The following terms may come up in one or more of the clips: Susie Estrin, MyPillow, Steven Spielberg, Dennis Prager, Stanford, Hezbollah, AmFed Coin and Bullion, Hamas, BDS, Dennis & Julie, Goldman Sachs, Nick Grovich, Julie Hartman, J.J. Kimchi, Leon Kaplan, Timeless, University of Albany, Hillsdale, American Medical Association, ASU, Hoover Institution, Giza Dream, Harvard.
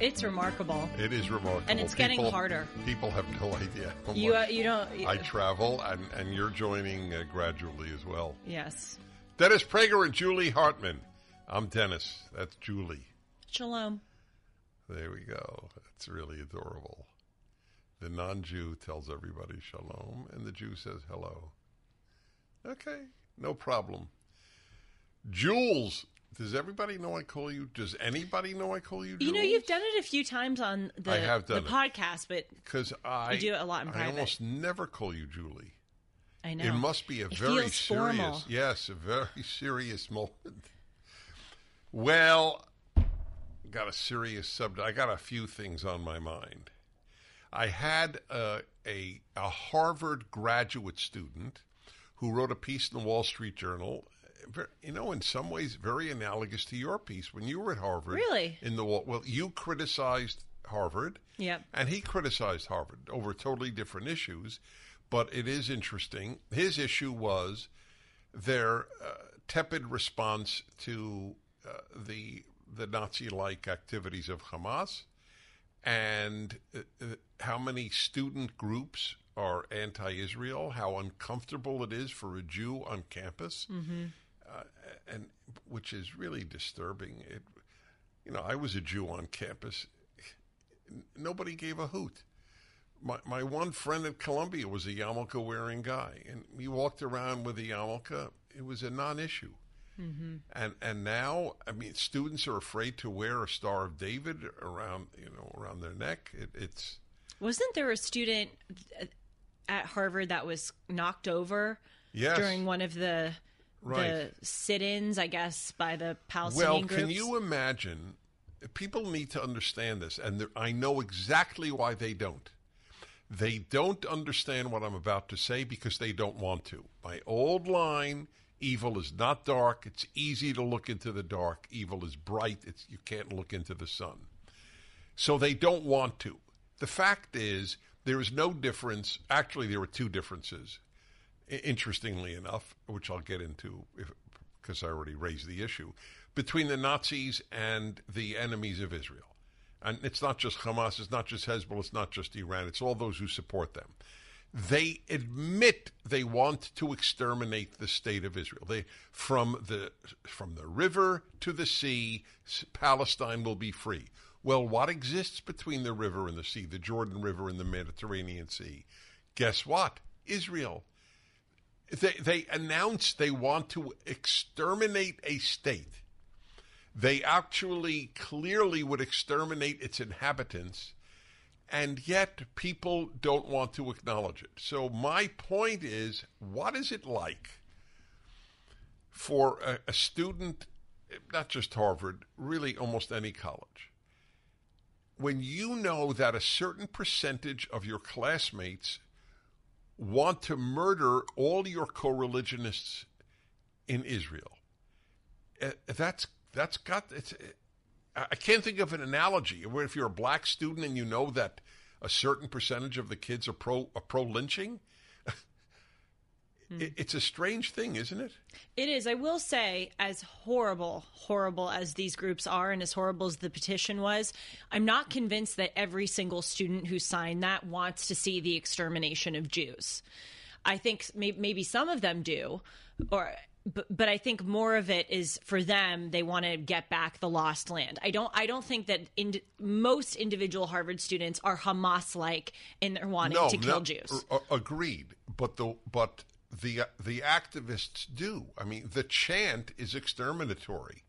It's remarkable. It is remarkable. And it's getting harder. People have no idea. I travel, and you're joining gradually as well. Yes. Dennis Prager and Julie Hartman. I'm Dennis. That's Julie. Shalom. There we go. That's really adorable. The non-Jew tells everybody shalom, and the Jew says hello. Okay. No problem. Jules. Does everybody know I call you? Does anybody know I call you Jules? You know, you've done it a few times on the podcast, but you do it a lot in private. I almost never call you Julie. I know. It must be a very serious moment. Well, got a serious subject. I got a few things on my mind. I had a Harvard graduate student who wrote a piece in the Wall Street Journal. You know, in some ways, very analogous to your piece when you were at Harvard. Really? Well, you criticized Harvard. Yep. And he criticized Harvard over totally different issues, but it is interesting. His issue was their tepid response to the Nazi-like activities of Hamas, and how many student groups are anti-Israel, how uncomfortable it is for a Jew on campus. Mm-hmm. And which is really disturbing. I was a Jew on campus. Nobody gave a hoot. My one friend at Columbia was a yarmulke-wearing guy, and he walked around with a yarmulke. It was a non-issue. Mm-hmm. And now, I mean, students are afraid to wear a Star of David around their neck. Wasn't there a student at Harvard that was knocked over? Yes. During one of the... Right. The sit-ins, I guess, by the Palestinian groups. Well, can you imagine? People need to understand this, and I know exactly why they don't. They don't understand what I'm about to say because they don't want to. My old line, evil is not dark. It's easy to look into the dark. Evil is bright. You can't look into the sun. So they don't want to. The fact is, there is no difference. Actually, there are two differences. Interestingly enough, which I'll get into because I already raised the issue, between the Nazis and the enemies of Israel. And it's not just Hamas, it's not just Hezbollah, it's not just Iran, it's all those who support them. They admit they want to exterminate the state of Israel. They, from the river to the sea, Palestine will be free. Well, what exists between the river and the sea, the Jordan River and the Mediterranean Sea? Guess what? Israel. They announced they want to exterminate a state. They actually clearly would exterminate its inhabitants, and yet people don't want to acknowledge it. So my point is, what is it like for a student, not just Harvard, really almost any college, when you know that a certain percentage of your classmates want to murder all your co-religionists in Israel? I can't think of an analogy where if you're a black student and you know that a certain percentage of the kids are pro lynching. It's a strange thing, isn't it? It is. I will say, as horrible as these groups are and as horrible as the petition was, I'm not convinced that every single student who signed that wants to see the extermination of Jews. I think maybe some of them do, or But I think more of it is for them, they want to get back the lost land. I don't think that most individual Harvard students are Hamas-like in their wanting to kill Jews. Agreed. But the activists do. I mean, the chant is exterminatory.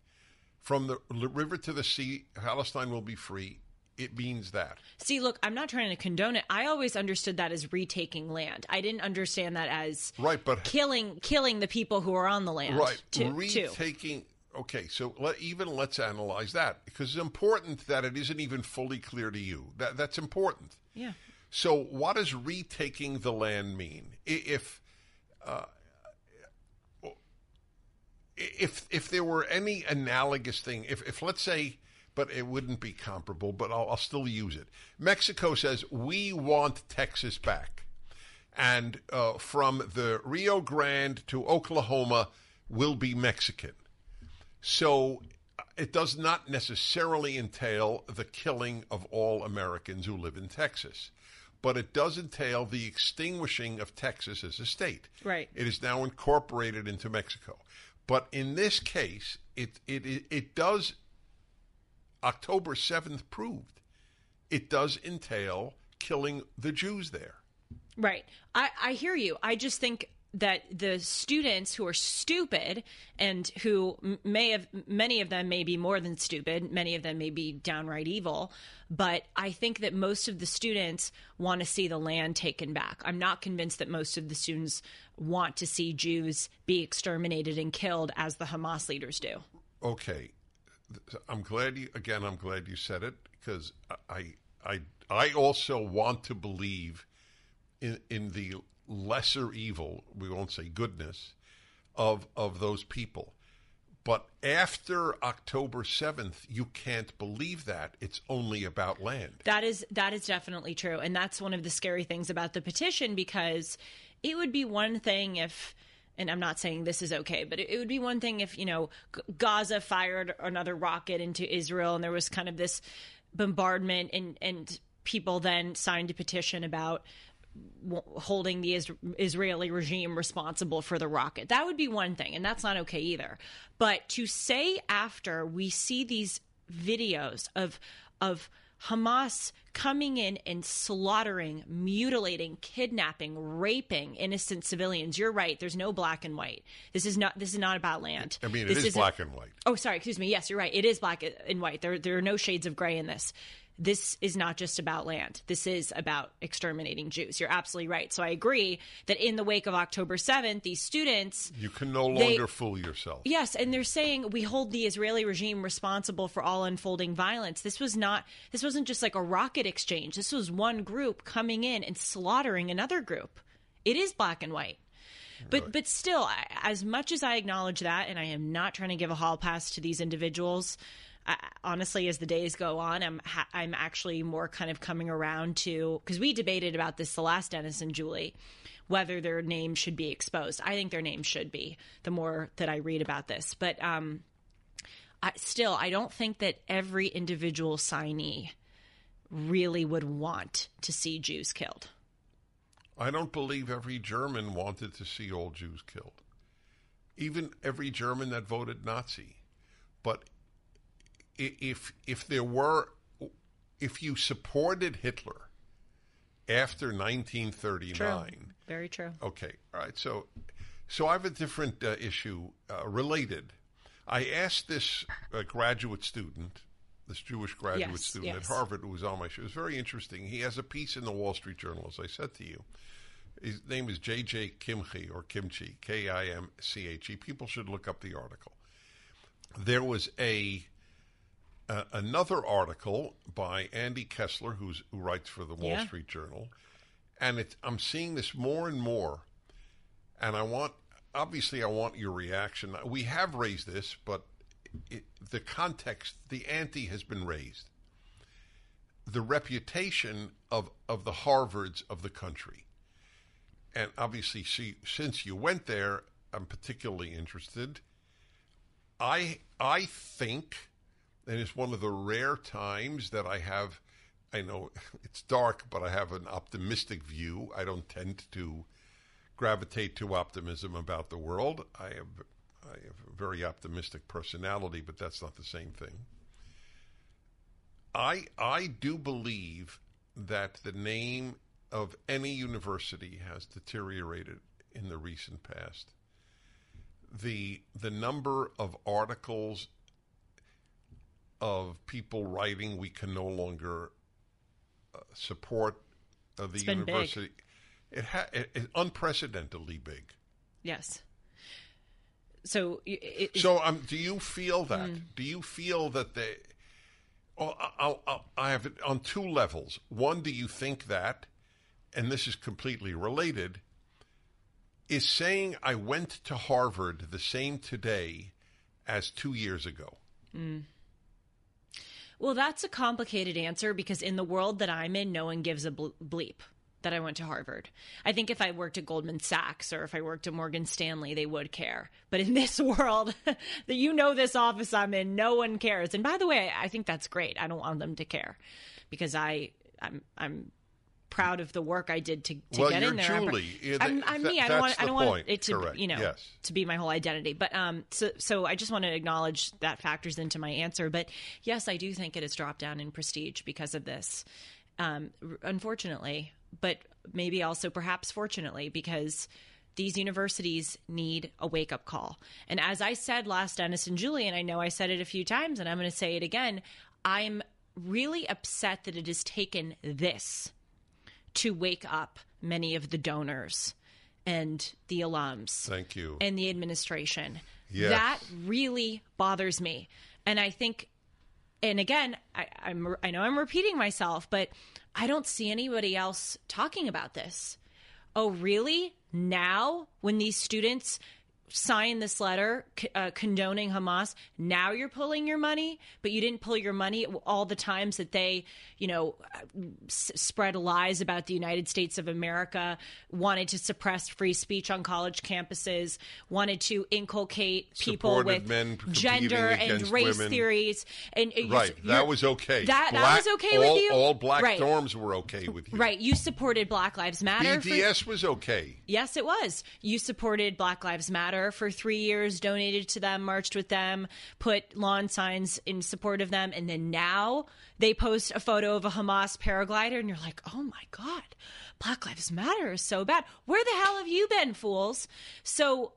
From the river to the sea, Palestine will be free. It means that. See, look, I'm not trying to condone it. I always understood that as retaking land. I didn't understand that as killing the people who are on the land. Right. Retaking. Okay, so let's analyze that, because it's important that it isn't even fully clear to you. That's important. Yeah. So what does retaking the land mean? If there were any analogous thing, if let's say, but it wouldn't be comparable, but I'll still use it. Mexico says, we want Texas back. And from the Rio Grande to Oklahoma will be Mexican. So it does not necessarily entail the killing of all Americans who live in Texas. But it does entail the extinguishing of Texas as a state. Right. It is now incorporated into Mexico. But in this case, it does... October 7th proved it does entail killing the Jews there. Right. I hear you. I just think that the students who are stupid and who many of them may be more than stupid, many of them may be downright evil, but I think that most of the students want to see the land taken back. I'm not convinced that most of the students want to see Jews be exterminated and killed as the Hamas leaders do. Okay. I'm glad you said it, because I also want to believe in the lesser evil, we won't say goodness, of those people. But after October 7th, you can't believe that. It's only about land. That is definitely true. And that's one of the scary things about the petition, because it would be one thing if... And I'm not saying this is okay, but it would be one thing if, Gaza fired another rocket into Israel and there was kind of this bombardment and people then signed a petition about holding the Israeli regime responsible for the rocket. That would be one thing, and that's not okay either. But to say after we see these videos of Hamas coming in and slaughtering, mutilating, kidnapping, raping innocent civilians. You're right. There's no black and white. This is not about land. I mean, it is black and white. Oh, sorry. Excuse me. Yes, you're right. It is black and white. There are no shades of gray in this. This is not just about land. This is about exterminating Jews. You're absolutely right. So I agree that in the wake of October 7th, these students... You can no longer fool yourself. Yes, and they're saying we hold the Israeli regime responsible for all unfolding violence. This wasn't just like a rocket exchange. This was one group coming in and slaughtering another group. It is black and white. But right. But still, as much as I acknowledge that, and I am not trying to give a hall pass to these individuals... honestly, as the days go on, I'm actually more kind of coming around to, because we debated about this the last Dennis and Julie, whether their name should be exposed. I think their name should be, the more that I read about this. But I don't think that every individual signee really would want to see Jews killed. I don't believe every German wanted to see all Jews killed. Even every German that voted Nazi. But if you supported Hitler after 1939, true. Very true. Okay, all right. So I have a different issue related. I asked this Jewish graduate student at Harvard, who was on my show. It was very interesting. He has a piece in the Wall Street Journal, as I said to you. His name is J.J. Kimchi, K-I-M-C-H-E. People should look up the article. There was another article by Andy Kessler, who writes for the Wall Street Journal, and I'm seeing this more and more, and I want your reaction. We have raised this, but the context, the ante has been raised. The reputation of the Harvards of the country. And obviously, since you went there, I'm particularly interested. I think... And it's one of the rare times that I know it's dark, but I have an optimistic view. I don't tend to gravitate to optimism about the world. I am very optimistic personality, but that's not the same thing. I do believe that the name of any university has deteriorated in the recent past. The number of articles of people writing we can no longer support the university. It's unprecedentedly big. Yes. So do you feel that? Do you feel that they? Oh, I have it on two levels. One, do you think that, and this is completely related, is saying I went to Harvard the same today as 2 years ago? Mm. Well, that's a complicated answer because in the world that I'm in, no one gives a bleep that I went to Harvard. I think if I worked at Goldman Sachs or if I worked at Morgan Stanley, they would care. But in this world, this office I'm in, no one cares. And by the way, I think that's great. I don't want them to care because I'm proud of the work I did to get in there. Well, you're Julie. I'm me. I don't want it to, correct. Yes. To be my whole identity. But so I just want to acknowledge that factors into my answer. But yes, I do think it has dropped down in prestige because of this, unfortunately, but maybe also perhaps fortunately, because these universities need a wake-up call. And as I said last Dennis and Julie, and I know I said it a few times, and I'm going to say it again, I'm really upset that it has taken this to wake up many of the donors and the alums. Thank you. And the administration. Yes. That really bothers me. And I think, and again, I know I'm repeating myself, but I don't see anybody else talking about this. Oh, really? Now, when these students sign this letter condoning Hamas, now you're pulling your money, but you didn't pull your money all the times that they, spread lies about the United States of America, wanted to suppress free speech on college campuses, wanted to inculcate people with gender and race theories. And right, that was okay. That was okay with you? All black dorms were okay with you. Right, you supported Black Lives Matter. BDS was okay. Yes, it was. You supported Black Lives Matter for 3 years, donated to them, marched with them, put lawn signs in support of them, and then now they post a photo of a Hamas paraglider, and you're like, oh my God, Black Lives Matter is so bad. Where the hell have you been, fools? So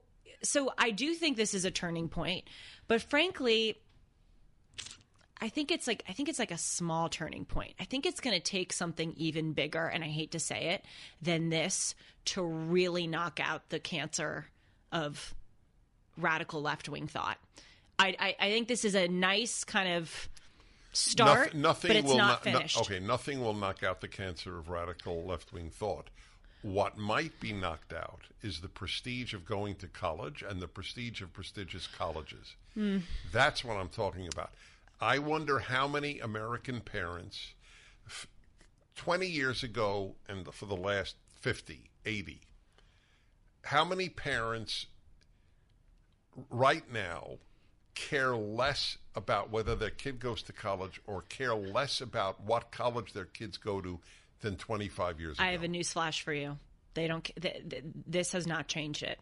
I do think this is a turning point, but frankly, I think it's like a small turning point. I think it's going to take something even bigger, and I hate to say it, than this to really knock out the cancer of radical left-wing thought. I think this is a nice kind of start, but it's not finished. Nothing will knock out the cancer of radical left-wing thought. What might be knocked out is the prestige of going to college and the prestige of prestigious colleges. Mm. That's what I'm talking about. I wonder how many American parents 20 years ago and for the last 50, 80, how many parents right now care less about whether their kid goes to college or care less about what college their kids go to than 25 years ago? I have a newsflash for you. They don't. This has not changed it.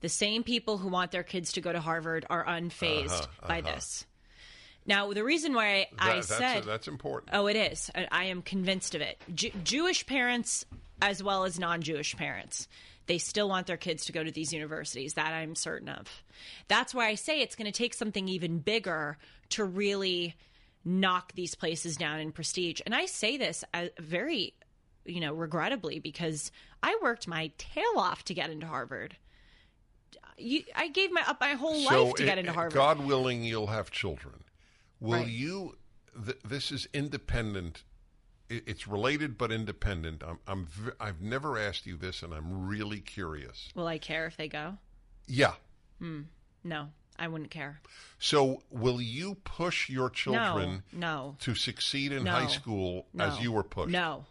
The same people who want their kids to go to Harvard are unfazed by this. Now, the reason why that's important. Oh, it is. I am convinced of it. Jewish parents as well as non-Jewish parents, they still want their kids to go to these universities. That I'm certain of. That's why I say it's going to take something even bigger to really knock these places down in prestige. And I say this very, regrettably, because I worked my tail off to get into Harvard. I gave my whole life to get into Harvard. God willing, you'll have children. Will you? This is independent. It's related but independent. I've never asked you this, and I'm really curious. Will I care if they go? Yeah. No, I wouldn't care. So will you push your children to succeed in high school as you were pushed? No.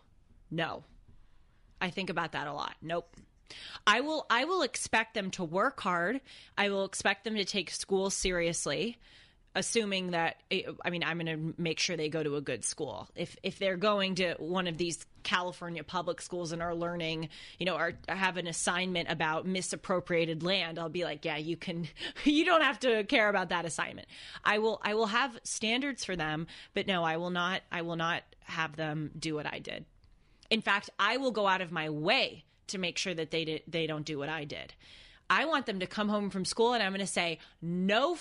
I think about that a lot. Nope. I will expect them to work hard. I will expect them to take school seriously. assuming that, I mean, I'm going to make sure they go to a good school. If they're going to one of these California public schools and are learning, you know, or have an assignment about misappropriated land, I'll be like, yeah, you don't have to care about that assignment. I will have standards for them, but no, I will not have them do what I did. In fact, I will go out of my way to make sure that they don't do what I did. I want them to come home from school and I'm going to say, no,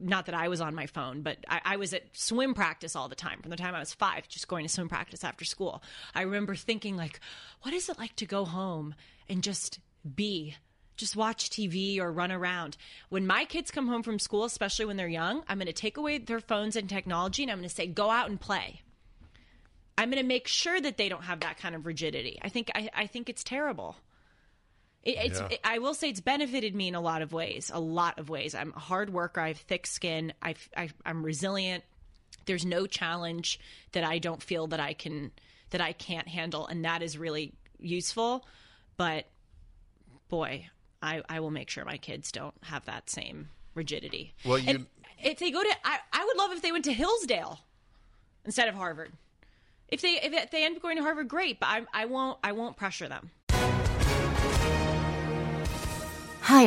not that I was on my phone, but I was at swim practice all the time from the time I was 5, just going to swim practice after school. I remember thinking, like, what is it like to go home and just watch TV or run around? When my kids come home from school, especially when they're young, I'm going to take away their phones and technology and I'm going to say, go out and play. I'm going to make sure that they don't have that kind of rigidity. I think it's terrible. I will say it's benefited me in a lot of ways. I'm a hard worker. I have thick skin. I'm resilient. There's no challenge that I don't feel that I can't handle, and that is really useful. But boy, I will make sure my kids don't have that same rigidity. Well, if they go to, I would love if they went to Hillsdale instead of Harvard. If they end up going to Harvard, great. But I won't pressure them. Hi,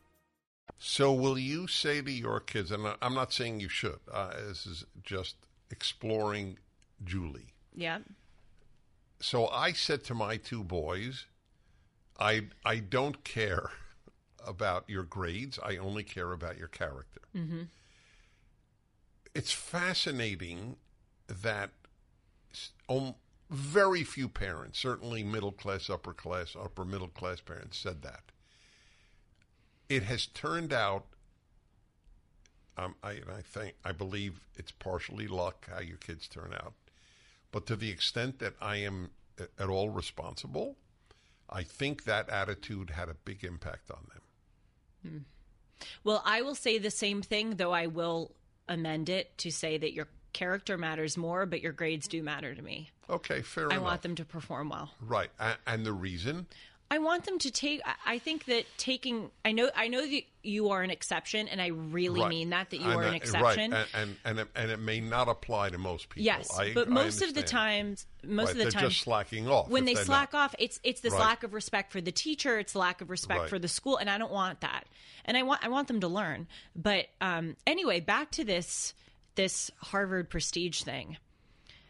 So will you say to your kids, and I'm not saying you should, this is just exploring Julie. Yeah. So I said to my 2 boys, I don't care about your grades. I only care about your character. Mm-hmm. It's fascinating that very few parents, certainly middle class, upper class, upper middle class parents, said that. It has turned out, I believe it's partially luck how your kids turn out, but to the extent that I am at all responsible, I think that attitude had a big impact on them. Hmm. Well, I will say the same thing, though I will amend it to say that your character matters more, but your grades do matter to me. Okay, fair enough. I want them to perform well. Right, and the reason? I want them to take. I think that taking. I know that you are an exception, and I really mean that you are an exception. Right, and it may not apply to most people. Yes, but most of the times, they're just slacking off. When they slack off, it's this lack of respect for the teacher. It's lack of respect for the school, and I don't want that. And I want them to learn. But anyway, back to this Harvard prestige thing.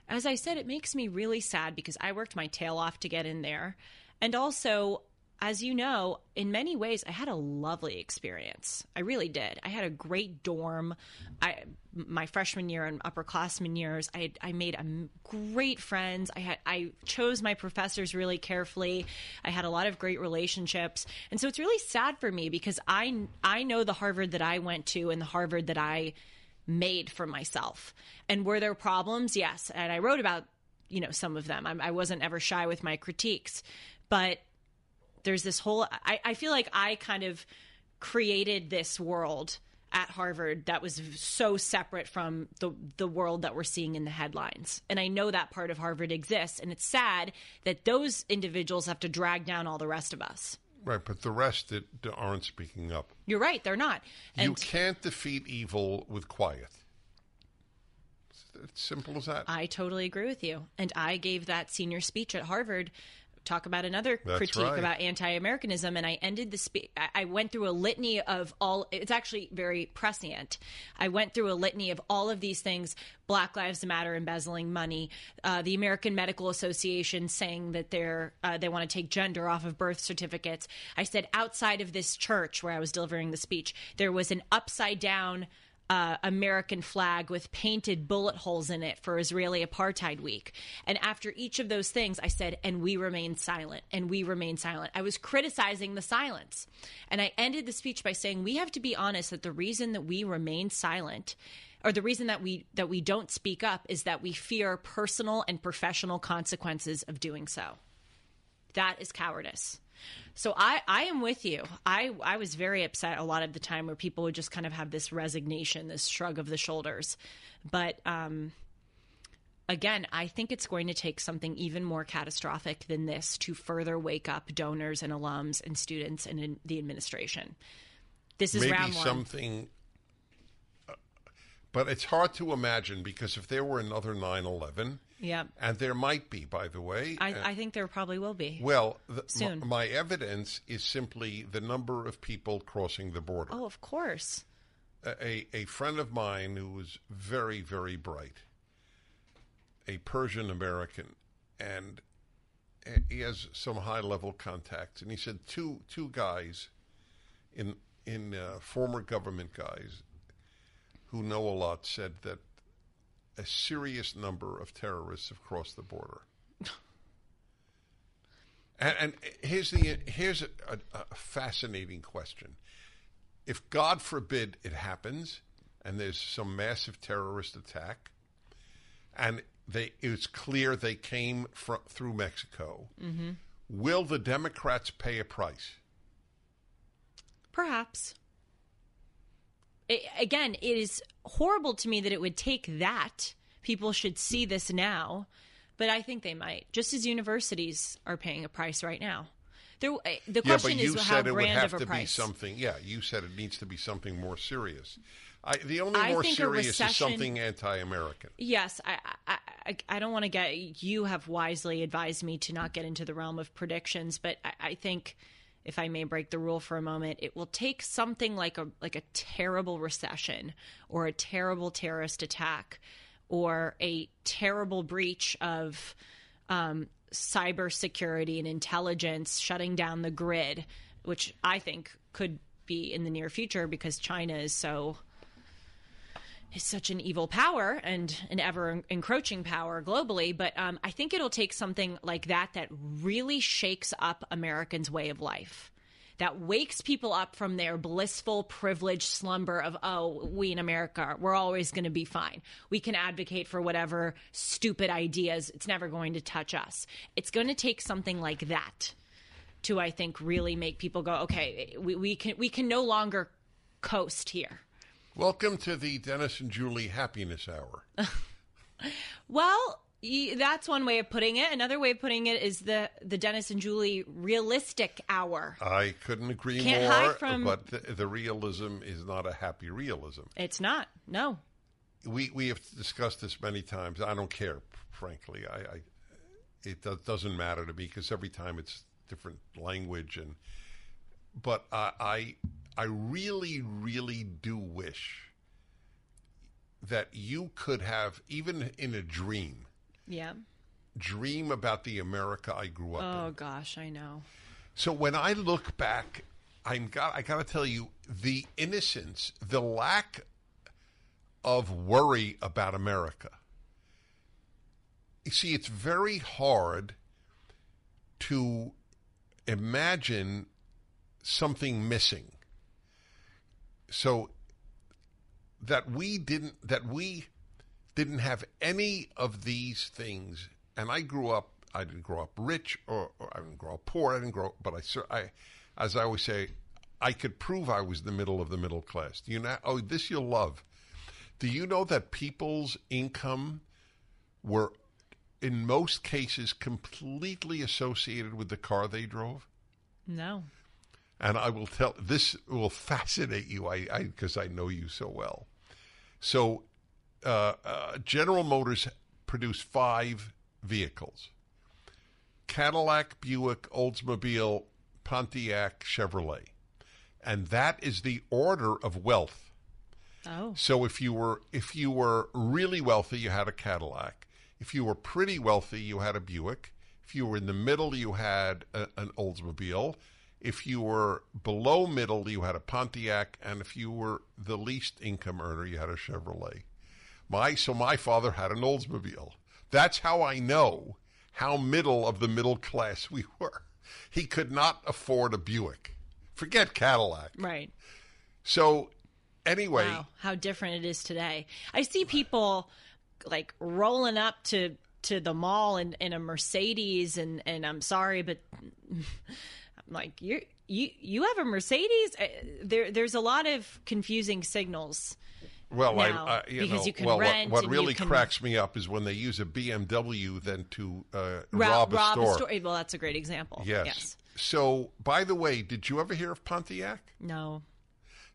As I said, it makes me really sad because I worked my tail off to get in there. And also, as you know, in many ways, I had a lovely experience. I really did. I had a great dorm. My freshman year and upperclassman years, I made great friends. I chose my professors really carefully. I had a lot of great relationships. And so it's really sad for me because I know the Harvard that I went to and the Harvard that I made for myself. And were there problems? Yes. And I wrote about, you know, some of them. I wasn't ever shy with my critiques. But there's this whole – I feel like I kind of created this world at Harvard that was so separate from the world that we're seeing in the headlines. And I know that part of Harvard exists, and it's sad that those individuals have to drag down all the rest of us. Right, but the rest that aren't speaking up. You're right, they're not. And you can't defeat evil with quiet. It's simple as that. I totally agree with you. And I gave that senior speech at Harvard – talk about another critique about anti-Americanism. And I ended the I went through a litany of all, it's actually very prescient. I went through a litany of all of these things: Black Lives Matter embezzling money, the American Medical Association saying that they want to take gender off of birth certificates. I said outside of this church where I was delivering the speech, there was an upside down American flag with painted bullet holes in it for Israeli apartheid week. And after each of those things, I said, and we remain silent, and we remain silent. I was criticizing the silence. And I ended the speech by saying, we have to be honest that the reason that we remain silent, or the reason that we don't speak up, is that we fear personal and professional consequences of doing so. That is cowardice. So I am with you. I was very upset a lot of the time where people would just kind of have this resignation, this shrug of the shoulders. But again, I think it's going to take something even more catastrophic than this to further wake up donors and alums and students and in the administration. This is maybe round one. Something, but it's hard to imagine, because if there were another 9/11, yeah, and there might be, by the way. I think there probably will be. Well, soon. My evidence is simply the number of people crossing the border. Oh, of course. A friend of mine who was very, very bright, a Persian American, and he has some high-level contacts, and he said two guys, in former government guys, who know a lot, said that a serious number of terrorists have crossed the border. and here's a fascinating question. If, God forbid, it happens and there's some massive terrorist attack and it's clear they came through Mexico, mm-hmm. Will the Democrats pay a price? Perhaps. Again, it is horrible to me that it would take that. People should see this now, but I think they might. Just as universities are paying a price right now. The question is how grand of a price. Yeah, but you said it would have to be something. Yeah, you said it needs to be something more serious. The only more serious is something anti-American. Yes, I don't want to get. You have wisely advised me to not get into the realm of predictions, but I think, if I may break the rule for a moment, it will take something like a terrible recession, or a terrible terrorist attack, or a terrible breach of cybersecurity and intelligence, shutting down the grid, which I think could be in the near future because China is such an evil power and an ever encroaching power globally. But I think it'll take something like that really shakes up Americans' way of life, that wakes people up from their blissful, privileged slumber of, oh, we in America, we're always going to be fine. We can advocate for whatever stupid ideas. It's never going to touch us. It's going to take something like that to, I think, really make people go, okay, we can no longer coast here. Welcome to the Dennis and Julie Happiness Hour. Well, that's one way of putting it. Another way of putting it is the Dennis and Julie Realistic Hour. I couldn't agree more. Hide from... But the realism is not a happy realism. It's not. No. We have discussed this many times. I don't care, frankly. It doesn't matter to me because every time it's different language. But I really, really do wish that you could have, even in a dream, dream about the America I grew up in. Oh, gosh, I know. So when I look back, I got to tell you, the innocence, the lack of worry about America. You see, it's very hard to imagine something missing. So that we didn't have any of these things, and I didn't grow up rich, or I didn't grow up poor, but I, as I always say, I could prove I was the middle of the middle class. Do you know? Oh, this you'll love. Do you know that people's income were, in most cases, completely associated with the car they drove? No. And I will tell, this will fascinate you, because I know you so well. So General Motors produced 5 vehicles. Cadillac, Buick, Oldsmobile, Pontiac, Chevrolet. And that is the order of wealth. Oh. So if you were really wealthy, you had a Cadillac. If you were pretty wealthy, you had a Buick. If you were in the middle, you had an Oldsmobile. If you were below middle, you had a Pontiac. And if you were the least income earner, you had a Chevrolet. So my father had an Oldsmobile. That's how I know how middle of the middle class we were. He could not afford a Buick. Forget Cadillac. Right. So anyway. Wow, how different it is today. I see people like rolling up to the mall in a Mercedes and I'm sorry, but I'm like, you have a Mercedes? There's a lot of confusing signals. Well, now, rent. What really cracks me up is when they use a BMW then to rob a store. Well, that's a great example. Yes. So, by the way, did you ever hear of Pontiac? No.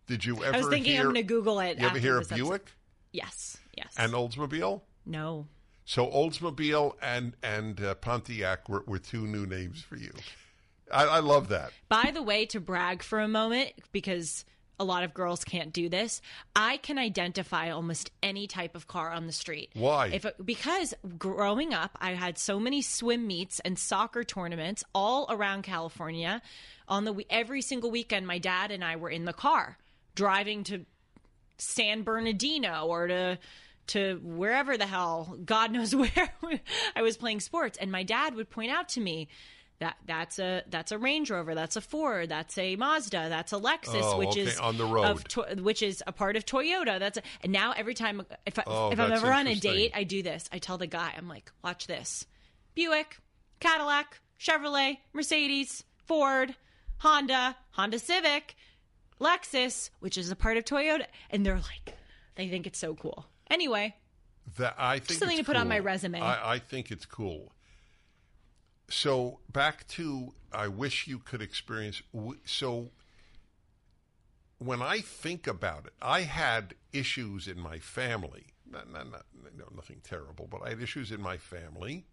Did you ever? I was thinking I'm going to Google it. You ever hear of Buick? Yes. And Oldsmobile? No. So Oldsmobile and Pontiac were two new names for you. I love that. By the way, to brag for a moment, because a lot of girls can't do this. I can identify almost any type of car on the street. Why? Because growing up, I had so many swim meets and soccer tournaments all around California. Every single weekend, my dad and I were in the car driving to San Bernardino or to wherever the hell, God knows where, I was playing sports. And my dad would point out to me, That's a Range Rover, that's a Ford, that's a Mazda, that's a Lexus, is on the road, which is a part of Toyota. And now every time if I'm ever on a date, I do this. I tell the guy, I'm like, watch this: Buick, Cadillac, Chevrolet, Mercedes, Ford, Honda Civic, Lexus, which is a part of Toyota, and they're like, they think it's so cool. Anyway, something to put on my resume. I think it's cool. So back to, I wish you could experience. So when I think about it, I had issues in my family. Nothing terrible, but I had issues in my family.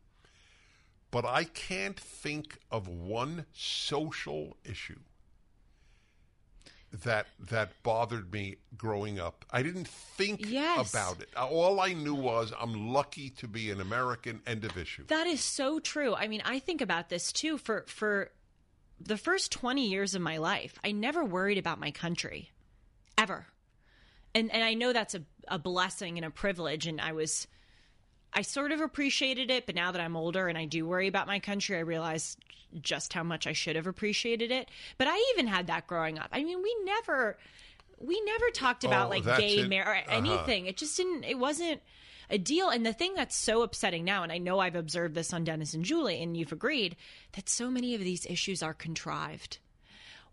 But I can't think of one social issue that bothered me growing up. I didn't think about it. All I knew was I'm lucky to be an American, end of issue. That is so true. I mean, I think about this too. For the first 20 years of my life, I never worried about my country, ever. And I know that's a blessing and a privilege, and I sort of appreciated it, but now that I'm older and I do worry about my country, I realize just how much I should have appreciated it. But I even had that growing up. I mean, we never talked about gay marriage or anything. It wasn't a deal. And the thing that's so upsetting now, and I know I've observed this on Dennis and Julie, and you've agreed, that so many of these issues are contrived.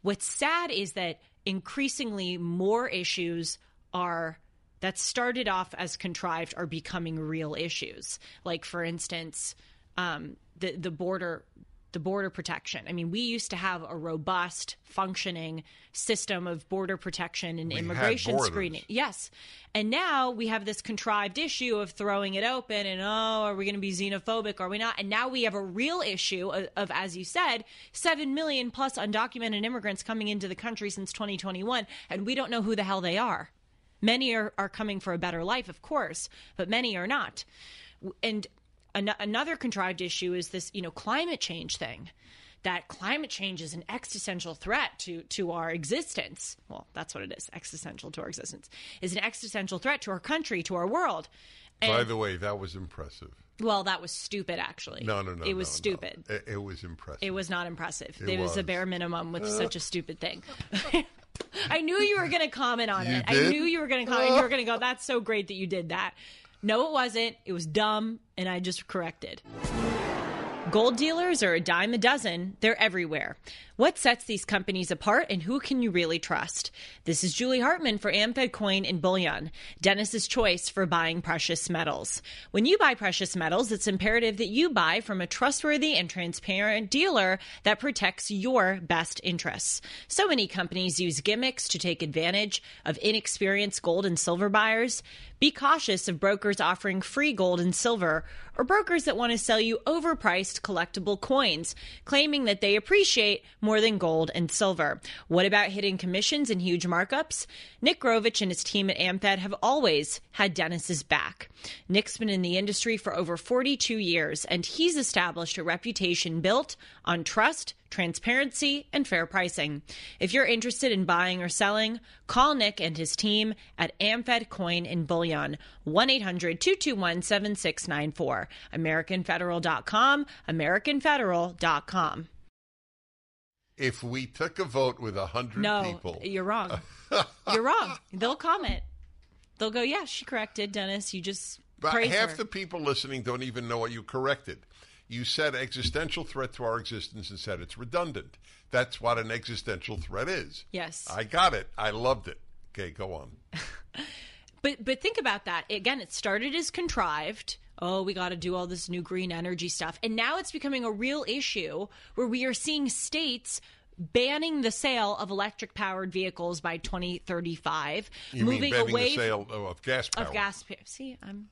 What's sad is that increasingly more issues that started off as contrived are becoming real issues. Like, for instance, the border protection. I mean, we used to have a robust, functioning system of border protection and immigration screening. Yes. And now we have this contrived issue of throwing it open and, are we going to be xenophobic? Are we not? And now we have a real issue of, as you said, 7 million plus undocumented immigrants coming into the country since 2021, and we don't know who the hell they are. Many are coming for a better life, of course, but many are not. And another contrived issue is this, climate change thing, that climate change is an existential threat to our existence. Well, that's what it is, existential to our existence. It's an existential threat to our country, to our world. And, by the way, that was impressive. Well, that was stupid, actually. No. It was stupid. No. It was impressive. It was not impressive. It was a bare minimum with such a stupid thing. I knew you were going to comment on it. I knew you were going to comment. You were going to go, that's so great that you did that. No, it wasn't. It was dumb, and I just corrected. Gold dealers are a dime a dozen. They're everywhere. What sets these companies apart, and who can you really trust? This is Julie Hartman for AmFed Coin and Bullion, Dennis's choice for buying precious metals. When you buy precious metals, it's imperative that you buy from a trustworthy and transparent dealer that protects your best interests. So many companies use gimmicks to take advantage of inexperienced gold and silver buyers. Be cautious of brokers offering free gold and silver, or brokers that want to sell you overpriced collectible coins, claiming that they appreciate more than gold and silver. What about hidden commissions and huge markups? Nick Grovich and his team at AmFed have always had Dennis's back. Nick's been in the industry for over 42 years, and he's established a reputation built on trust, transparency, and fair pricing. If you're interested in buying or selling, call Nick and his team at AmFed Coin and Bullion, 1-800-221-7694, AmericanFederal.com, AmericanFederal.com. If we took a vote with 100 people. No, you're wrong. You're wrong. They'll comment. They'll go, yeah, she corrected, Dennis. You just praise her. Half the people listening don't even know what you corrected. You said existential threat to our existence and said it's redundant. That's what an existential threat is. Yes. I got it. I loved it. Okay, go on. But think about that. Again, it started as contrived. Oh, we got to do all this new green energy stuff. And now it's becoming a real issue where we are seeing states banning the sale of electric-powered vehicles by 2035. You moving mean banning away the sale of gas-powered? Of gas. See, I'm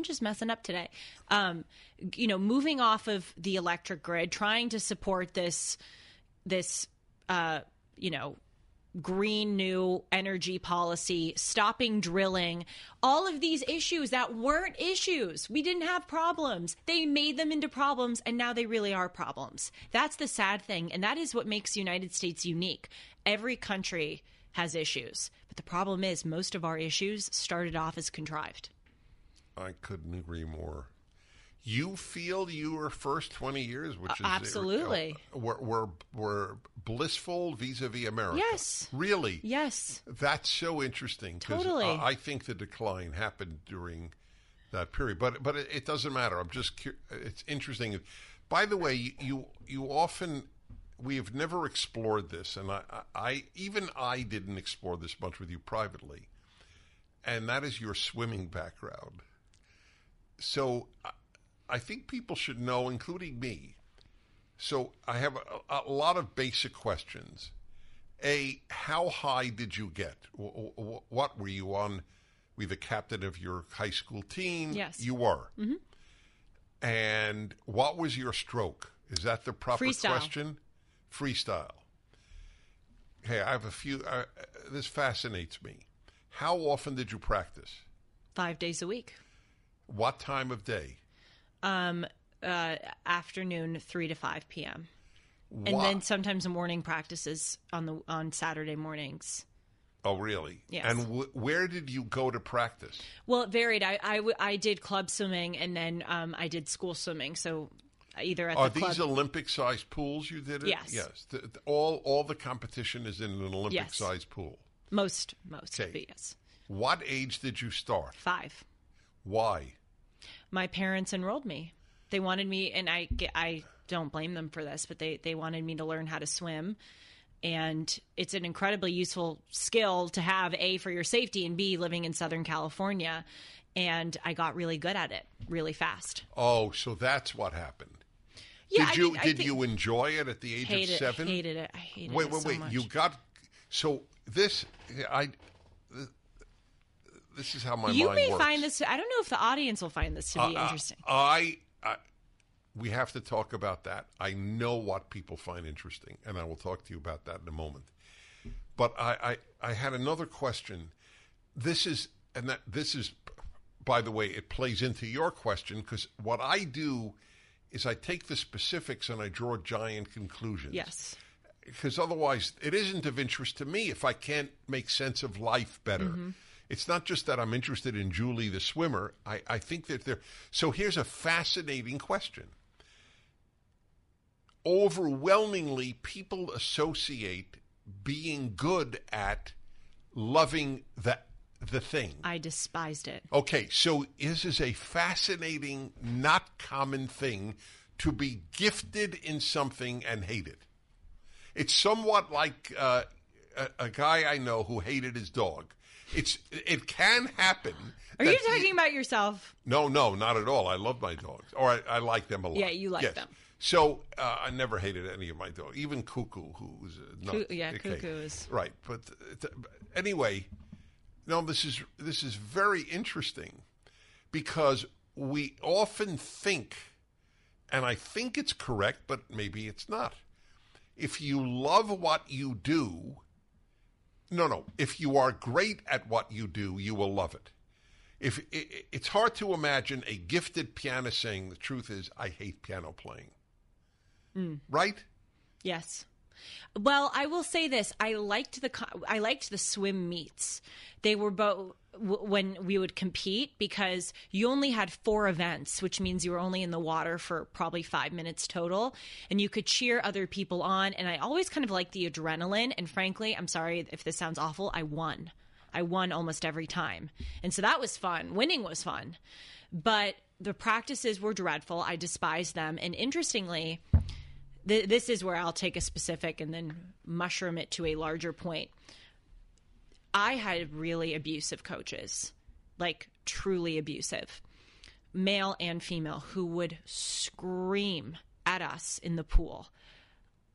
just messing up today. Moving off of the electric grid, trying to support this green new energy policy, stopping drilling, all of these issues that weren't issues. We didn't have problems. They made them into problems, and now they really are problems. That's the sad thing, and that is what makes the United States unique. Every country has issues, but the problem is most of our issues started off as contrived. I couldn't agree more. You feel your first 20 years, which is absolutely were blissful vis-a-vis America. Yes, really. Yes, that's so interesting. Totally, I think the decline happened during that period, but it doesn't matter. I'm just it's interesting. By the way, you often we have never explored this, and I didn't explore this much with you privately, and that is your swimming background. So I think people should know, including me. So I have a lot of basic questions. A, how high did you get? What were you on? Were you the captain of your high school team? Yes. You were. Mm-hmm. And what was your stroke? Is that the proper question? Freestyle. Hey, I have a few. This fascinates me. How often did you practice? 5 days a week. What time of day? Afternoon, 3 to 5 p.m. Wow. And then sometimes morning practices on Saturday mornings. Oh, really? Yes. And where did you go to practice? Well, it varied. I did club swimming, and then I did school swimming. So either at the club. Are these Olympic-sized pools you did it? Yes. Yes. All the competition is in an Olympic-sized pool. Most. Okay. But yes. What age did you start? 5. Why? My parents enrolled me. They wanted me, and I don't blame them for this, but they wanted me to learn how to swim. And it's an incredibly useful skill to have, A, for your safety, and B, living in Southern California. And I got really good at it really fast. Oh, so that's what happened. Yeah, did you enjoy it at the age of 7? Hated it. I hated it so much. Wait. You got – so this – This is how my mind works. You may find this. I don't know if the audience will find this to be interesting. We have to talk about that. I know what people find interesting, and I will talk to you about that in a moment. But I had another question. This is, by the way, it plays into your question, because what I do is I take the specifics and I draw giant conclusions. Yes. Because otherwise, it isn't of interest to me if I can't make sense of life better. Mm-hmm. It's not just that I'm interested in Julie the swimmer. I think that there. So here's a fascinating question. Overwhelmingly, people associate being good at loving the thing. I despised it. Okay, so this is a fascinating, not common thing to be gifted in something and hate it. It's somewhat like a guy I know who hated his dog. It can happen. Are you talking about yourself? No, not at all. I love my dogs. Or I like them a lot. Yeah, you like them. So I never hated any of my dogs, even Cuckoo, who's not. Yeah, okay. Cuckoo is right. But anyway, no, this is very interesting because we often think, and I think it's correct, but maybe it's not. If you love what you do, if you are great at what you do, you will love it. If it's hard to imagine a gifted pianist saying, the truth is, I hate piano playing. Mm. Right? Yes. Well, I will say this. I liked the swim meets. They were both when we would compete because you only had 4 events, which means you were only in the water for probably 5 minutes total, and you could cheer other people on. And I always kind of liked the adrenaline. And frankly, I'm sorry if this sounds awful, I won almost every time. And so that was fun. Winning was fun. But the practices were dreadful. I despised them. And interestingly, this is where I'll take a specific and then mushroom it to a larger point. I had really abusive coaches, like truly abusive, male and female, who would scream at us in the pool,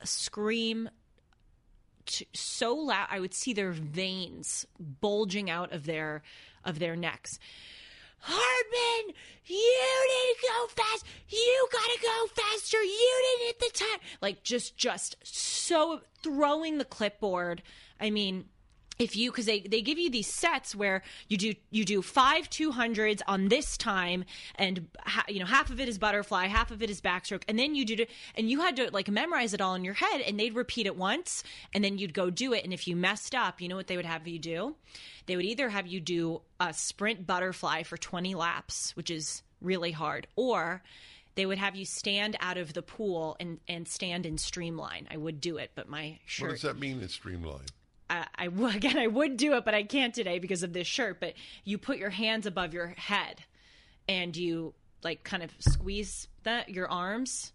scream so loud I would see their veins bulging out of their necks. Hartman, you didn't go fast. You gotta go faster. You didn't hit the time. Like just so throwing the clipboard. I mean, because they give you these sets where you do 5 200s on this time, and half of it is butterfly, half of it is backstroke, and then and you had to like memorize it all in your head, and they'd repeat it once, and then you'd go do it, and if you messed up, you know what they would have you do? They would either have you do a sprint butterfly for 20 laps, which is really hard, or they would have you stand out of the pool and stand in streamline. I would do it, but my shirt. What does that mean in streamline? I would do it, but I can't today because of this shirt. But you put your hands above your head, and you like kind of squeeze your arms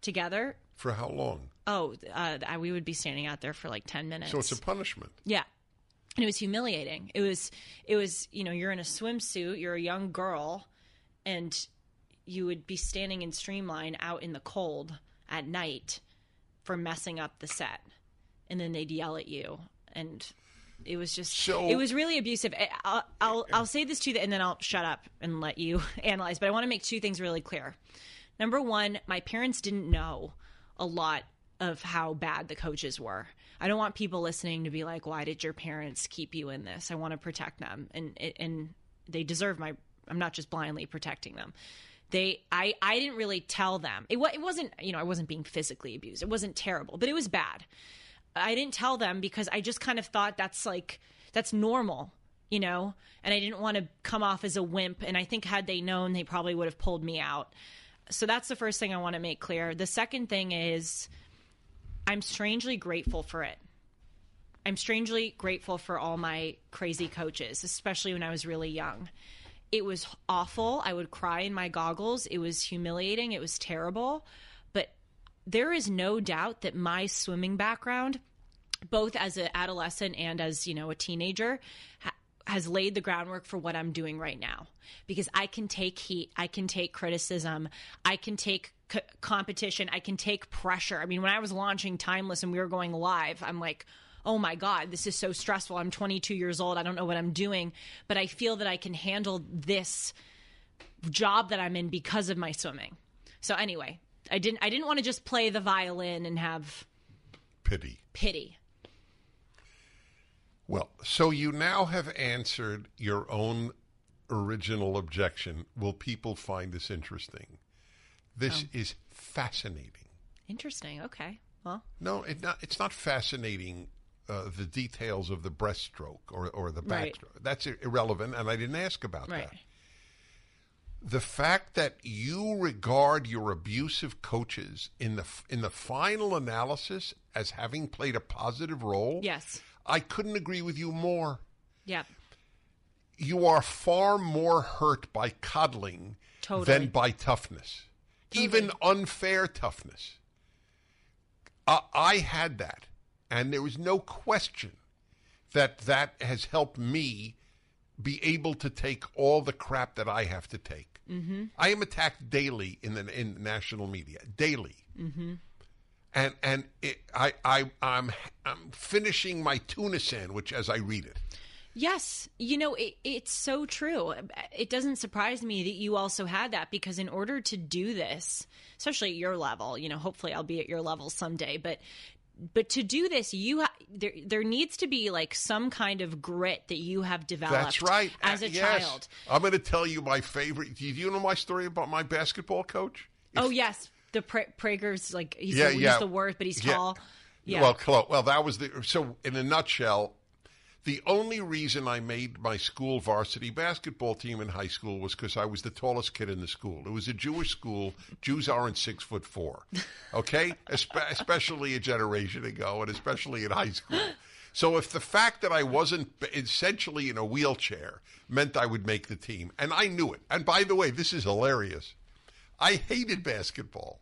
together. For how long? Oh, we would be standing out there for like 10 minutes. So it's a punishment. Yeah, and it was humiliating. It was you're in a swimsuit, you're a young girl, and you would be standing in streamline out in the cold at night for messing up the set. And then they'd yell at you, and it was it was really abusive. I'll say this too, and then I'll shut up and let you analyze. But I want to make 2 things really clear. Number one, my parents didn't know a lot of how bad the coaches were. I don't want people listening to be like, "Why did your parents keep you in this?" I want to protect them, and they deserve my. I'm not just blindly protecting them. I didn't really tell them. It wasn't I wasn't being physically abused. It wasn't terrible, but it was bad. I didn't tell them because I just kind of thought that's normal, and I didn't want to come off as a wimp. And I think had they known, they probably would have pulled me out. So that's the first thing I want to make clear. The second thing is I'm strangely grateful for it. I'm strangely grateful for all my crazy coaches, especially when I was really young. It was awful. I would cry in my goggles. It was humiliating. It was terrible. There is no doubt that my swimming background, both as an adolescent and as, a teenager, has laid the groundwork for what I'm doing right now, because I can take heat. I can take criticism. I can take competition. I can take pressure. I mean, when I was launching Timeless and we were going live, I'm like, oh my God, this is so stressful. I'm 22 years old. I don't know what I'm doing, but I feel that I can handle this job that I'm in because of my swimming. So anyway, I didn't want to just play the violin and have pity. Well, so you now have answered your own original objection. Will people find this interesting? This is fascinating. Interesting. Okay. Well, no, it's not fascinating. The details of the breaststroke or the backstroke. Right. That's irrelevant, and I didn't ask about that. The fact that you regard your abusive coaches in the final analysis as having played a positive role. Yes. I couldn't agree with you more. Yeah. You are far more hurt by coddling than by toughness, even unfair toughness. I had that, and there was no question that that has helped me be able to take all the crap that I have to take. Mm-hmm. I am attacked daily in national media, daily. Mm-hmm. And I'm finishing my tuna sandwich as I read it. Yes. You know, it's so true. It doesn't surprise me that you also had that, because in order to do this, especially at your level, you know, hopefully I'll be at your level someday, but to do this, there needs to be like some kind of grit that you have developed. That's right. As a child. I'm going to tell you my favorite. Do you know my story about my basketball coach? Oh, yes. The Prager's like, he's the worst, but he's tall. Yeah. Well, close. Well, that was so in a nutshell, the only reason I made my school varsity basketball team in high school was because I was the tallest kid in the school. It was a Jewish school. Jews aren't 6'4", okay? Especially a generation ago, and especially in high school. So if the fact that I wasn't essentially in a wheelchair meant I would make the team, and I knew it. And by the way, this is hilarious. I hated basketball.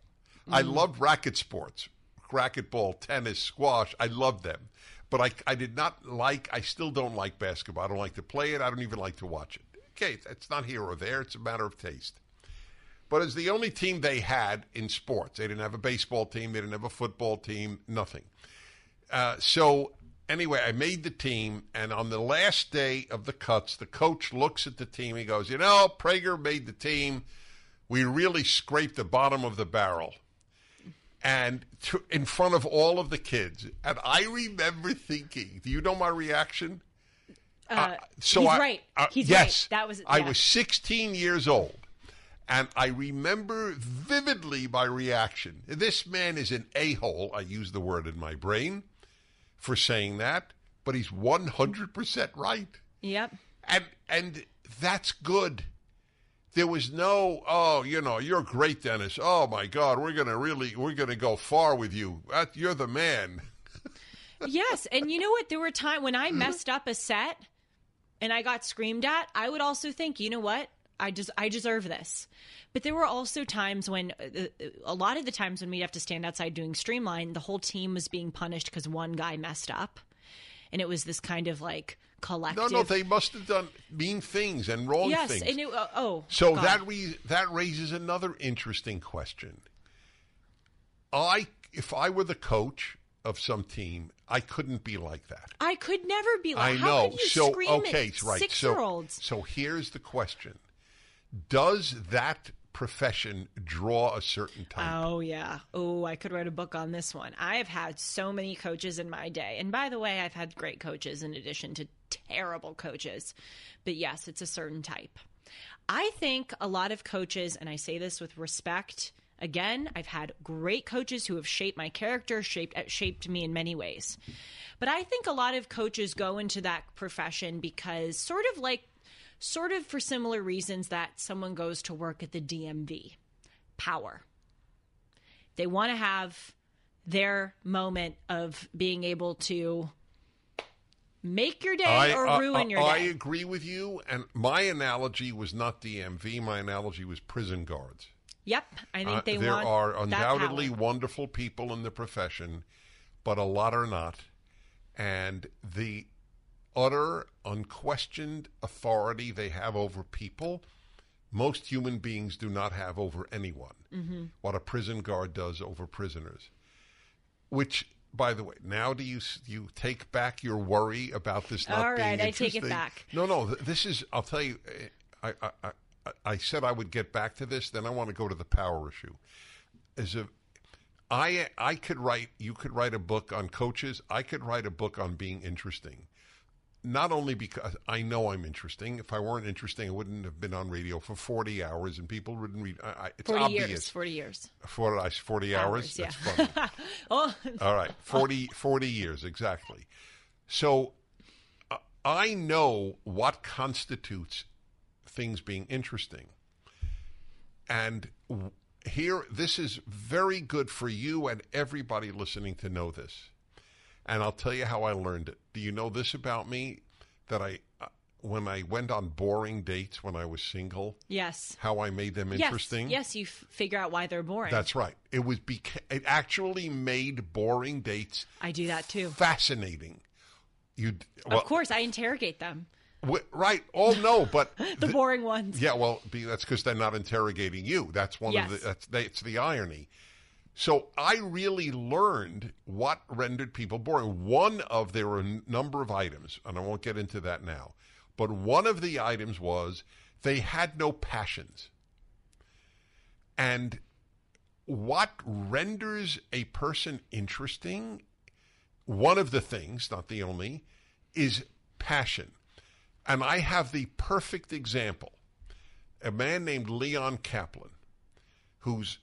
Mm. I loved racket sports, racquetball, tennis, squash. I loved them. But I did not like, I still don't like basketball. I don't like to play it. I don't even like to watch it. Okay, it's not here or there. It's a matter of taste. But it's the only team they had in sports. They didn't have a baseball team. They didn't have a football team, nothing. So anyway, I made the team. And on the last day of the cuts, the coach looks at the team. He goes, you know, Prager made the team. We really scraped the bottom of the barrel. And in front of all of the kids. And I remember thinking, do you know my reaction? He's right. That was, I was 16 years old. And I remember vividly my reaction. This man is an a-hole. I use the word in my brain for saying that. But he's 100% right. Yep. And that's good. There was no, oh, you know, you're great, Dennis. Oh, my God, we're going to go far with you. You're the man. Yes, and you know what? There were times when I messed up a set and I got screamed at. I would also think, you know what? I deserve this. But there were also times when, a lot of the times when we'd have to stand outside doing Streamline, the whole team was being punished because one guy messed up. And it was this kind of like collective. No, they must have done mean things and wrong things. Yes, and that raises another interesting question. If I were the coach of some team, I couldn't be like that. I could never be like that. I know. How could you scream at right. 6-year-olds? So here's the question: does that profession draw a certain type? Oh, yeah. Oh, I could write a book on this one. I've had so many coaches in my day. And by the way, I've had great coaches in addition to terrible coaches. But yes, it's a certain type. I think a lot of coaches, and I say this with respect, again, I've had great coaches who have shaped my character, shaped me in many ways. But I think a lot of coaches go into that profession because sort of for similar reasons that someone goes to work at the DMV. Power. They want to have their moment of being able to make your day or ruin your day. I agree with you. And my analogy was not DMV. My analogy was prison guards. Yep. I think they want that power. There are undoubtedly wonderful people in the profession, but a lot are not. And the utter, unquestioned authority they have over people, most human beings do not have over anyone. Mm-hmm. What a prison guard does over prisoners. Which, by the way, now do you take back your worry about this not being interesting? All right, I take it back. No, this is, I'll tell you, I said I would get back to this, then I want to go to the power issue. You could write a book on coaches, I could write a book on being interesting. Not only because I know I'm interesting. If I weren't interesting, I wouldn't have been on radio for 40 hours and people wouldn't read. It's 40 obvious. Years, 40 years. 40 hours? Yeah. That's funny. Oh. All right. 40 years, exactly. So I know what constitutes things being interesting. And here, this is very good for you and everybody listening to know this. And I'll tell you how I learned it. Do you know this about me? That I when I went on boring dates when I was single. Yes. How I made them interesting. Yes, you figure out why they're boring. That's right. It was it actually made boring dates. I do that too. Fascinating. Well, of course, I interrogate them. Right. Oh, no, but... the boring ones. Yeah, well, that's because they're not interrogating you. That's one of the... It's the irony. So I really learned what rendered people boring. There were a number of items, and I won't get into that now, but one of the items was they had no passions. And what renders a person interesting, one of the things, not the only, is passion. And I have the perfect example. A man named Leon Kaplan, who's,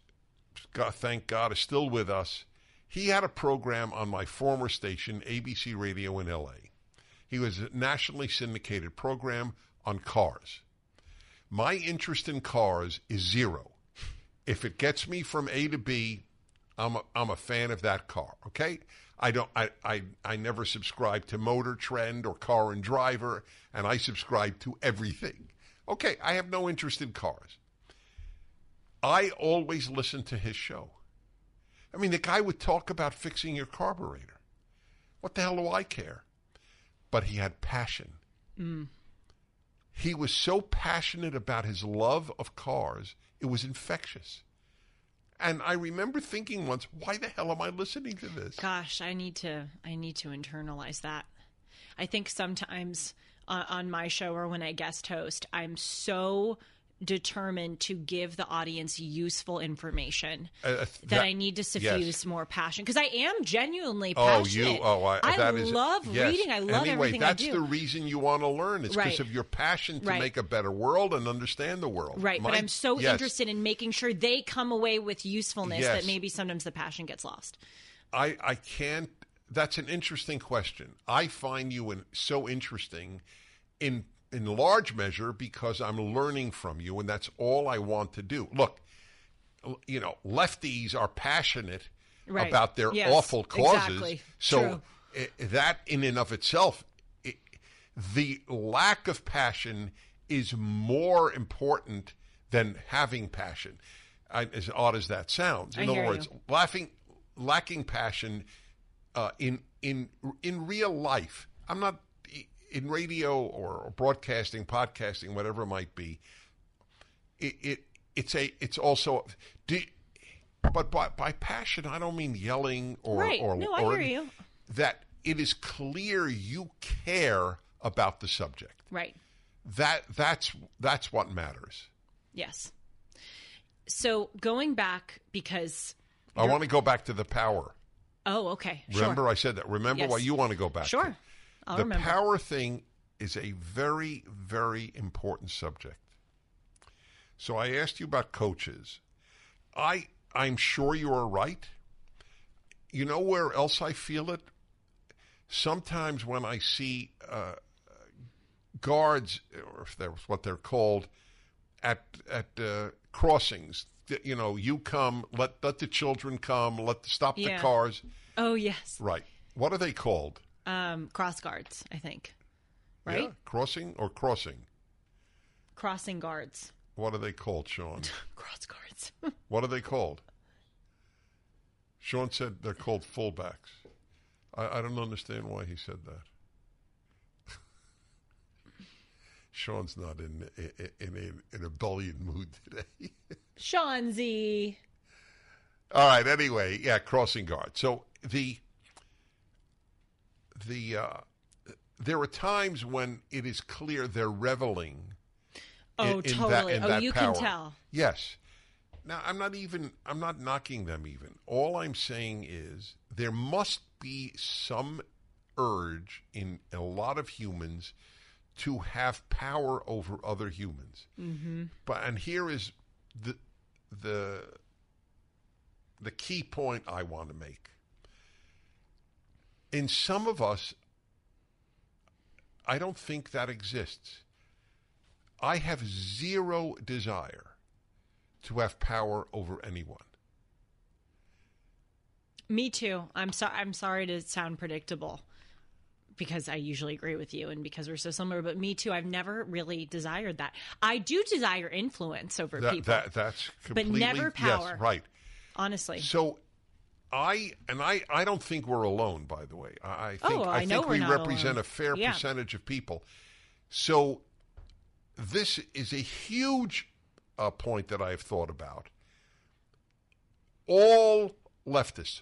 thank God, is still with us. He had a program on my former station, ABC Radio in L.A. He was a nationally syndicated program on cars. My interest in cars is zero. If it gets me from A to B, I'm a fan of that car, okay? I never subscribed to Motor Trend or Car and Driver, and I subscribe to everything. Okay, I have no interest in cars. I always listen to his show. I mean, the guy would talk about fixing your carburetor. What the hell do I care? But he had passion. Mm. He was so passionate about his love of cars, it was infectious. And I remember thinking once, why the hell am I listening to this? Gosh, I need to internalize that. I think sometimes on my show or when I guest host, I'm so determined to give the audience useful information that I need to suffuse more passion. Because I am genuinely passionate. I love reading. I love everything I do. That's the reason you want to learn. It's because of your passion to make a better world and understand the world. Right. But I'm so interested in making sure they come away with usefulness that maybe sometimes the passion gets lost. I can't. That's an interesting question. I find you so interesting in large measure because I'm learning from you, and that's all I want to do. Look, you know, lefties are passionate about their awful causes. Exactly. So that in and of itself, the lack of passion is more important than having passion, as odd as that sounds. In other words, lacking passion in real life. I'm not... in radio or broadcasting, podcasting, whatever it might be, but by passion, I don't mean yelling or hear you. That it is clear you care about the subject. Right. That's what matters. Yes. So going back, because I want to go back to the power. Oh, okay. Remember I said that. Remember why you want to go back. Sure. To. The power thing is a very, very important subject. So I asked you about coaches. I'm sure you are right. You know where else I feel it? Sometimes when I see guards, or if that's what they're called, at crossings, you know, you come, let the children come, stop the cars. Oh, yes. Right. What are they called? Cross guards, I think. Right? Yeah, crossing guards. What are they called, Sean? Cross guards. What are they called? Sean said they're called fullbacks. I don't understand why he said that. Sean's not in a bullying mood today. Sean Z. All right, anyway, crossing guards. So there are times when it is clear they're reveling. Oh, totally. You power. Can tell. Yes. Now, I'm not knocking them even. All I'm saying is there must be some urge in a lot of humans to have power over other humans. Mm-hmm. And here is the key point I want to make. In some of us, I don't think that exists. I have zero desire to have power over anyone. Me too. I'm sorry to sound predictable, because I usually agree with you and because we're so similar, but me too, I've never really desired that. I do desire influence over people. That's completely... But never power. Yes, right. Honestly. So I don't think we're alone, by the way. I think we represent alone. A fair percentage of people. So this is a huge point that I've thought about. All leftists,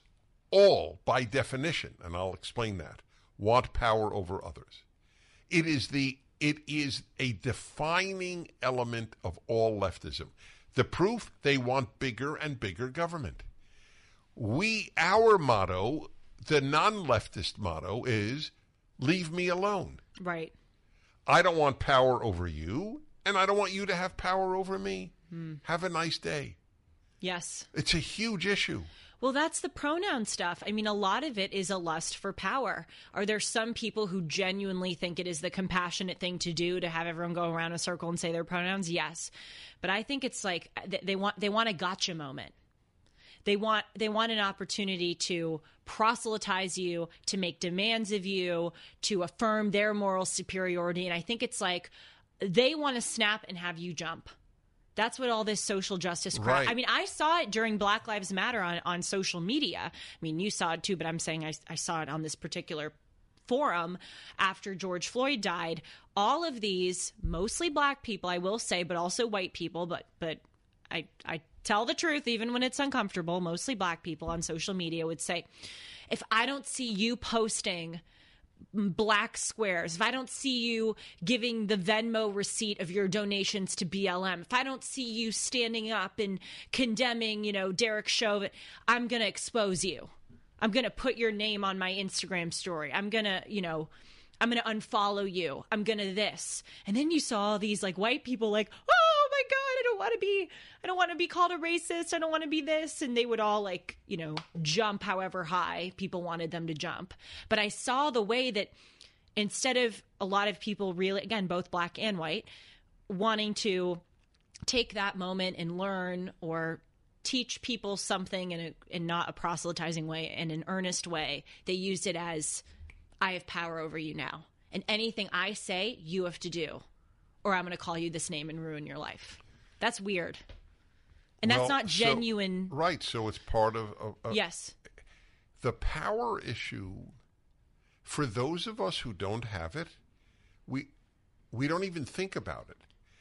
all by definition, and I'll explain that, want power over others. It is a defining element of all leftism. The proof, they want bigger and bigger government. Our motto, the non-leftist motto, is leave me alone. Right. I don't want power over you, and I don't want you to have power over me. Mm. Have a nice day. Yes. It's a huge issue. Well, that's the pronoun stuff. I mean, a lot of it is a lust for power. Are there some people who genuinely think it is the compassionate thing to do to have everyone go around a circle and say their pronouns? Yes. But I think it's like they want a gotcha moment. They want an opportunity to proselytize you, to make demands of you, to affirm their moral superiority. And I think it's like they want to snap and have you jump. That's what all this social justice crap. Right. I mean, I saw it during Black Lives Matter on social media. I mean, you saw it too, but I'm saying I saw it on this particular forum after George Floyd died. All of these, mostly black people, I will say, but also white people, but I tell the truth, even when it's uncomfortable, mostly black people on social media would say, if I don't see you posting black squares, if I don't see you giving the Venmo receipt of your donations to BLM, if I don't see you standing up and condemning, Derek Chauvin, I'm going to expose you. I'm going to put your name on my Instagram story. I'm going to, I'm going to unfollow you. I'm going to this. And then you saw all these like white people like, oh my God, I don't want to be called a racist. I don't want to be this. And they would all like, jump however high people wanted them to jump. But I saw the way that instead of a lot of people really, again, both black and white, wanting to take that moment and learn or teach people something in not a proselytizing way, in an earnest way, they used it as, I have power over you now. And anything I say, you have to do, or I'm going to call you this name and ruin your life. That's weird. And that's not genuine. So, right. So it's part of... Yes. The power issue, for those of us who don't have it, we don't even think about it.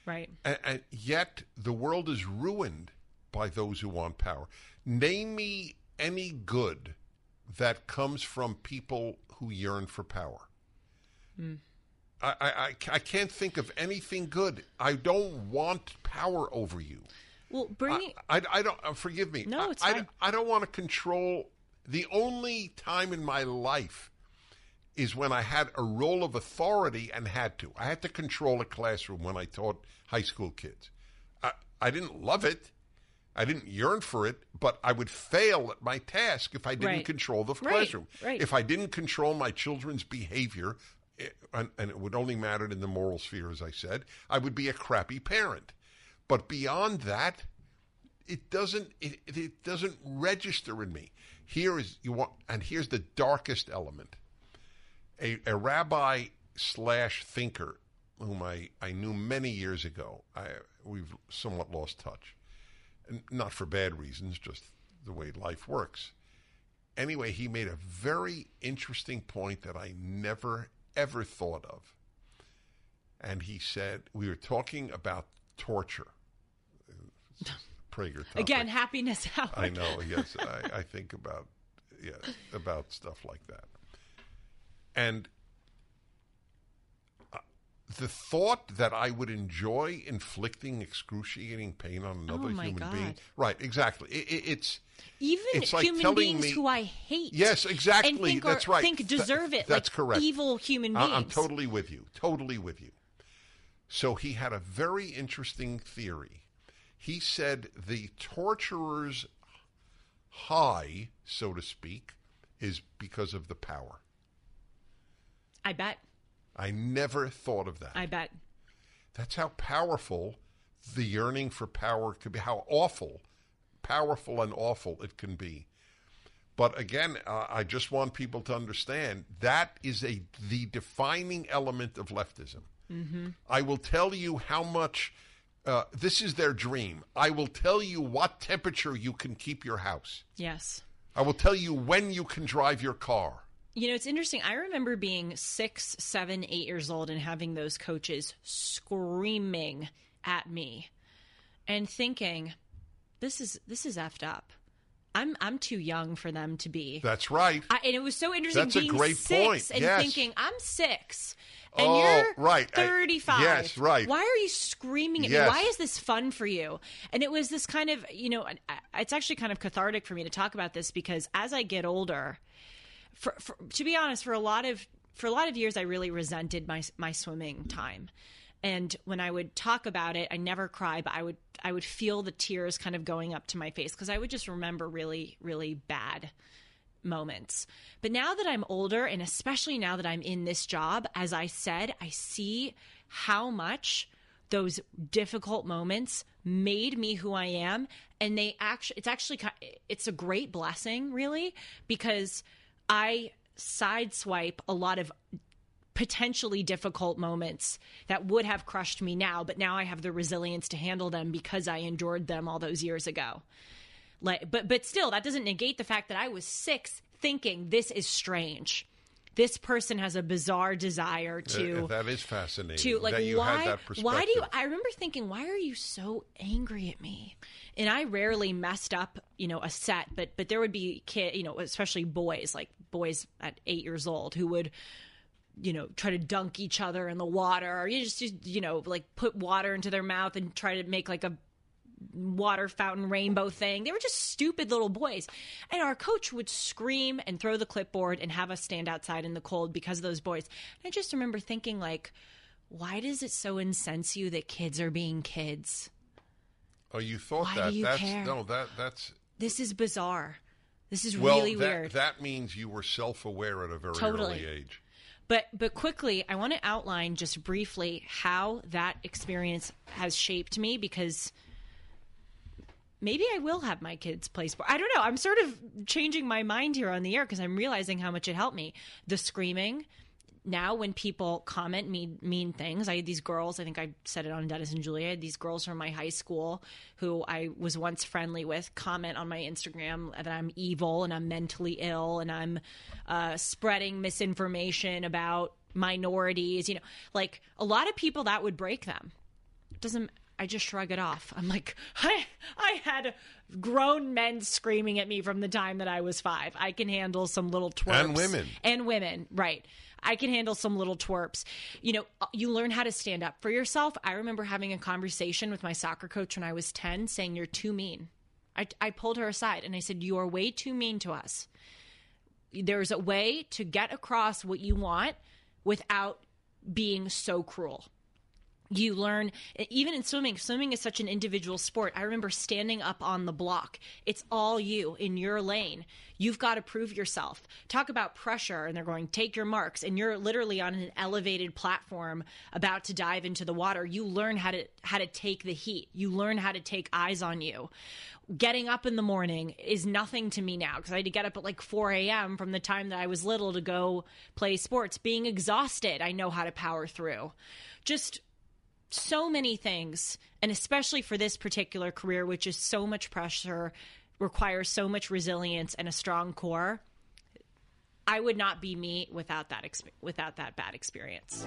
Right. And yet the world is ruined by those who want power. Name me any good that comes from people who yearn for power. Mm. I can't think of anything good. I don't want power over you. Well, Bernie, I don't. Forgive me. No, it's fine. I don't want to control. The only time in my life is when I had a role of authority and had to. I had to control a classroom when I taught high school kids. I didn't love it. I didn't yearn for it, but I would fail at my task if I didn't control the classroom. Right. If I didn't control my children's behavior. And it would only matter in the moral sphere, as I said, I would be a crappy parent. But beyond that, it doesn't register in me. Here's the darkest element. A rabbi / thinker whom I knew many years ago. We've somewhat lost touch, and not for bad reasons, just the way life works. Anyway, he made a very interesting point that I never ever thought of. And he said, we were talking about torture. Prager topic. Again, happiness hour. I know, yes. I think about stuff like that. And the thought that I would enjoy inflicting excruciating pain on another human being. Right, exactly. It's even it's like human beings who I hate. Yes, exactly. And think deserve it. That's like correct. Evil human beings. I'm totally with you. Totally with you. So he had a very interesting theory. He said the torturer's high, so to speak, is because of the power. I bet. I never thought of that. I bet. That's how powerful the yearning for power could be, how awful, powerful and awful it can be. But again, I just want people to understand that is the defining element of leftism. Mm-hmm. I will tell you how much, this is their dream. I will tell you what temperature you can keep your house. Yes. I will tell you when you can drive your car. You know, it's interesting. I remember being 6, 7, 8 years old and having those coaches screaming at me and thinking, this is effed up. I'm too young for them to be. That's right. And it was so interesting. That's being a great 6 point. And yes. Thinking, I'm 6 and you're right. 35. Yes, right. Why are you screaming at yes. me? Why is this fun for you? And it was this kind of, you know, it's actually kind of cathartic for me to talk about this because as I get older, to be honest, for a lot of years, I really resented my swimming time. And when I would talk about it, I never cry, but I would feel the tears kind of going up to my face because I would just remember really, really bad moments. But now that I'm older, and especially now that I'm in this job, as I said, I see how much those difficult moments made me who I am. And they it's a great blessing, really, because I sideswipe a lot of potentially difficult moments that would have crushed me now, but now I have the resilience to handle them because I endured them all those years ago. Like, but still, that doesn't negate the fact that I was 6 thinking, this is strange. This person has a bizarre desire to... That is fascinating, to, like, that you had that perspective. I remember thinking, why are you so angry at me? And I rarely messed up, you know, a set, but there would be kids, you know, especially boys at 8 years old who would... you know, try to dunk each other in the water, or you just, you know, like put water into their mouth and try to make like a water fountain rainbow thing. They were just stupid little boys. And our coach would scream and throw the clipboard and have us stand outside in the cold because of those boys. And I just remember thinking, like, why does it so incense you that kids are being kids? Oh, you thought why that. Do you that's care? No, that's this is bizarre. This is really weird. That means you were self-aware at a very early age. But quickly, I want to outline just briefly how that experience has shaped me, because maybe I will have my kids play sport. I don't know. I'm sort of changing my mind here on the air because I'm realizing how much it helped me. The screaming. Now when people comment mean things, I had these girls, I think I said it on Dennis and Julie, I had these girls from my high school who I was once friendly with comment on my Instagram that I'm evil and I'm mentally ill and I'm spreading misinformation about minorities, you know, like a lot of people that would break them. I just shrug it off. I'm like, I had grown men screaming at me from the time that I was 5. I can handle some little twerps. And women, right. I can handle some little twerps. You know, you learn how to stand up for yourself. I remember having a conversation with my soccer coach when I was 10 saying, you're too mean. I pulled her aside and I said, you are way too mean to us. There's a way to get across what you want without being so cruel. You learn, even in swimming is such an individual sport. I remember standing up on the block. It's all you in your lane. You've got to prove yourself. Talk about pressure, and they're going, take your marks. And you're literally on an elevated platform about to dive into the water. You learn how to take the heat. You learn how to take eyes on you. Getting up in the morning is nothing to me now because I had to get up at like 4 a.m. from the time that I was little to go play sports. Being exhausted, I know how to power through. Just... so many things, and especially for this particular career, which is so much pressure, requires so much resilience and a strong core. I would not be me without that bad experience.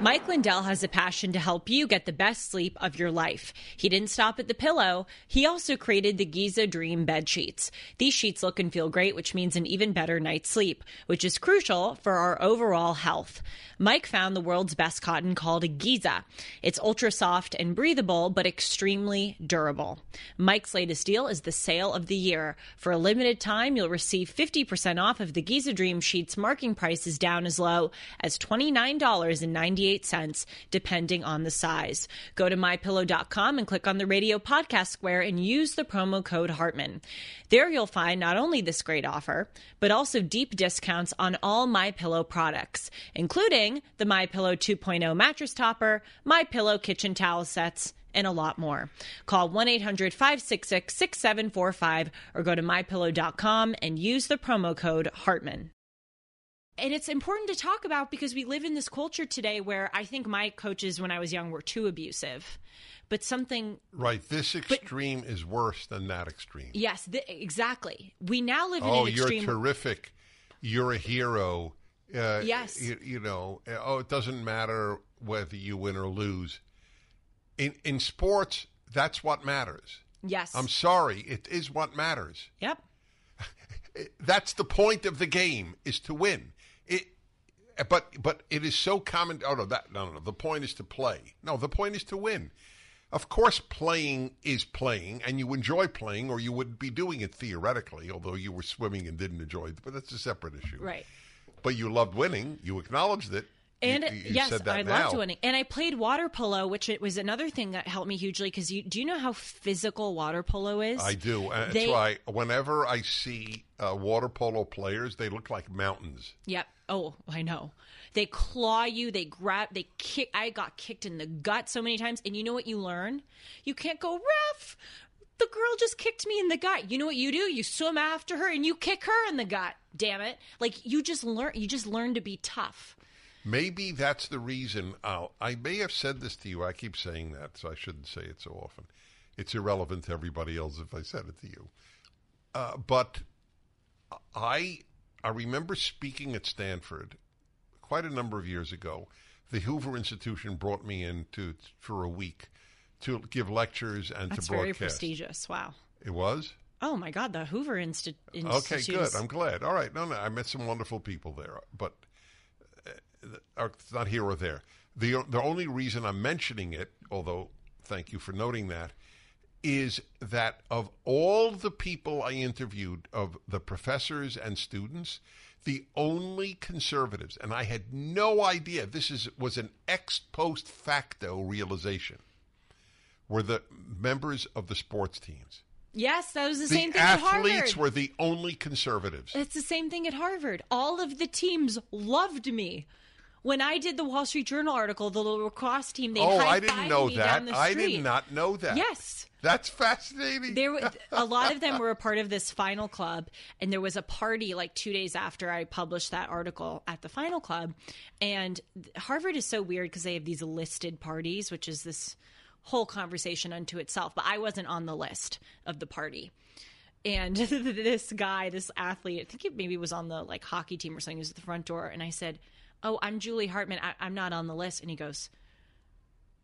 Mike Lindell has a passion to help you get the best sleep of your life. He didn't stop at the pillow. He also created the Giza Dream bed sheets. These sheets look and feel great, which means an even better night's sleep, which is crucial for our overall health. Mike found the world's best cotton called a Giza. It's ultra soft and breathable, but extremely durable. Mike's latest deal is the sale of the year. For a limited time, you'll receive 50% off of the Giza Dream sheets, marking prices down as low as $29.98, depending on the size. Go to MyPillow.com and click on the radio podcast square and use the promo code Hartman. There you'll find not only this great offer, but also deep discounts on all MyPillow products, including the MyPillow 2.0 mattress topper, MyPillow kitchen towel sets, and a lot more. Call 1-800-566-6745 or go to MyPillow.com and use the promo code Hartman. And it's important to talk about because we live in this culture today where I think my coaches when I was young were too abusive. But something... Right. This extreme is worse than that extreme. Yes, exactly. We now live in an extreme... Oh, you're terrific. You're a hero. Yes. You know, it doesn't matter whether you win or lose. In sports, that's what matters. Yes. I'm sorry. It is what matters. Yep. That's the point of the game, is to win. But it is so common. Oh, no, the point is to play. No, the point is to win. Of course, playing is playing, and you enjoy playing, or you wouldn't be doing it theoretically, although you were swimming and didn't enjoy it. But that's a separate issue. Right. But you loved winning. You acknowledged it. And I loved winning. And I played water polo, which it was another thing that helped me hugely. Because do you know how physical water polo is? I do. And that's why whenever I see water polo players, they look like mountains. Yep. Oh, I know. They claw you. They grab. They kick. I got kicked in the gut so many times. And you know what you learn? You can't go, ref, the girl just kicked me in the gut. You know what you do? You swim after her and you kick her in the gut. Damn it! Like you just learn to be tough. Maybe that's the reason. I may have said this to you. I keep saying that, so I shouldn't say it so often. It's irrelevant to everybody else if I said it to you. But I remember speaking at Stanford quite a number of years ago. The Hoover Institution brought me in for a week to give lectures and to broadcast. That's very prestigious. Wow. It was? Oh, my God, the Hoover Institution. Okay, good. I'm glad. All right. No, I met some wonderful people there, but... It's not here or there. The only reason I'm mentioning it, although thank you for noting that, is that of all the people I interviewed, of the professors and students, the only conservatives, and I had no idea, this was an ex post facto realization, were the members of the sports teams. Yes, that was the same thing at Harvard. The athletes were the only conservatives. It's the same thing at Harvard. All of the teams loved me. When I did the Wall Street Journal article, the lacrosse team, they high-fived me down the street. I did not know that. Yes. That's fascinating. A lot of them were a part of this final club, and there was a party like 2 days after I published that article at the final club. And Harvard is so weird because they have these listed parties, which is this whole conversation unto itself. But I wasn't on the list of the party. And this guy, this athlete, I think it maybe was on the like hockey team or something, he was at the front door, and I said, "Oh, I'm Julie Hartman. I'm not on the list." And he goes,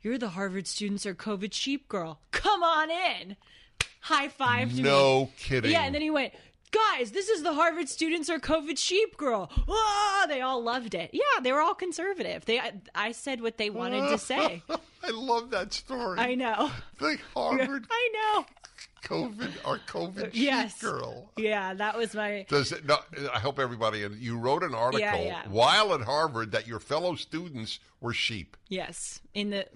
"You're the Harvard students or COVID sheep girl. Come on in." High-fived me. No kidding. Yeah, and then he went, "Guys, this is the Harvard students or COVID sheep girl." Oh, they all loved it. Yeah, they were all conservative. I said what they wanted to say. I love that story. I know. The Harvard. I know. COVID yes. Girl. Yeah, that was my... I hope everybody... You wrote an article while at Harvard that your fellow students were sheep. Yes, in the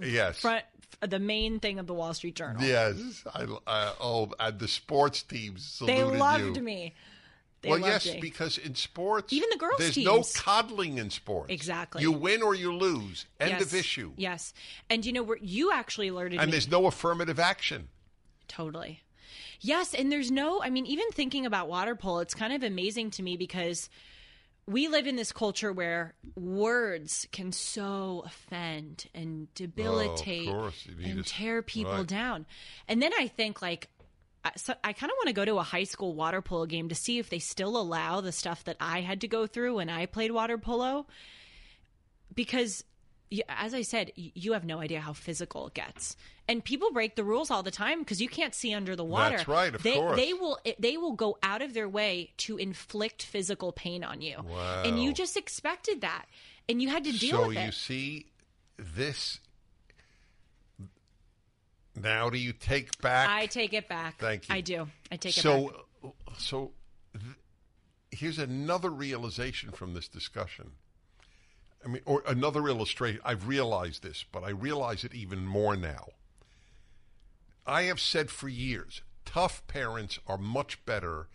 front, the main thing of the Wall Street Journal. Yes. The sports teams saluted you. They loved me. They loved me. Because in sports... Even the girls' teams. There's no coddling in sports. Exactly. You win or you lose. End of issue. Yes. And you know, you actually alerted me. And there's no affirmative action. Totally. Yes, and there's no, I mean, even thinking about water polo, it's kind of amazing to me because we live in this culture where words can so offend and debilitate and tear people down. And then I think, like, so I kind of want to go to a high school water polo game to see if they still allow the stuff that I had to go through when I played water polo. Because... as I said, you have no idea how physical it gets. And people break the rules all the time because you can't see under the water. That's right, of course. They will go out of their way to inflict physical pain on you. Wow. And you just expected that. And you had to deal with it. So you see this. Now do you take back? I take it back. Thank you. I do. I take it back. So here's another realization from this discussion. I mean, or another illustration. I've realized this, but I realize it even more now. I have said for years, tough parents are much better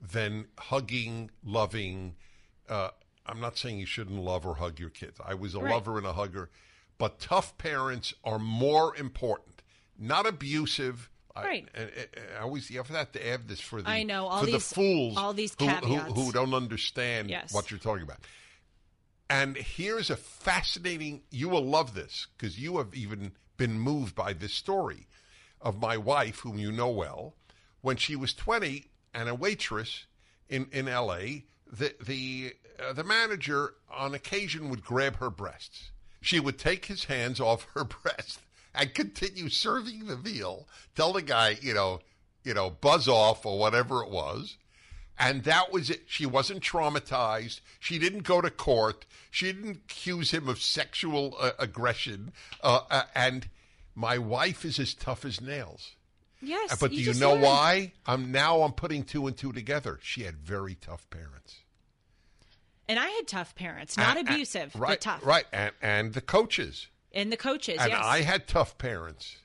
than hugging, loving. I'm not saying you shouldn't love or hug your kids. I was a lover and a hugger. But tough parents are more important. not abusive. Right. I always have to add this for the, I know, all for these, the fools all these who don't understand what you're talking about. And here's a fascinating, you will love this, because you have even been moved by this story of my wife, whom you know well, when she was 20 and a waitress in L.A., the manager on occasion would grab her breasts. She would take his hands off her breast and continue serving the meal, tell the guy, you know, buzz off or whatever it was. And that was it. She wasn't traumatized. She didn't go to court. She didn't accuse him of sexual aggression. And my wife is as tough as nails. Yes. But do you know why? I'm putting two and two together. She had very tough parents. And I had tough parents, not abusive, right, but tough. Right. And the coaches. And the coaches, and yes. And I had tough parents.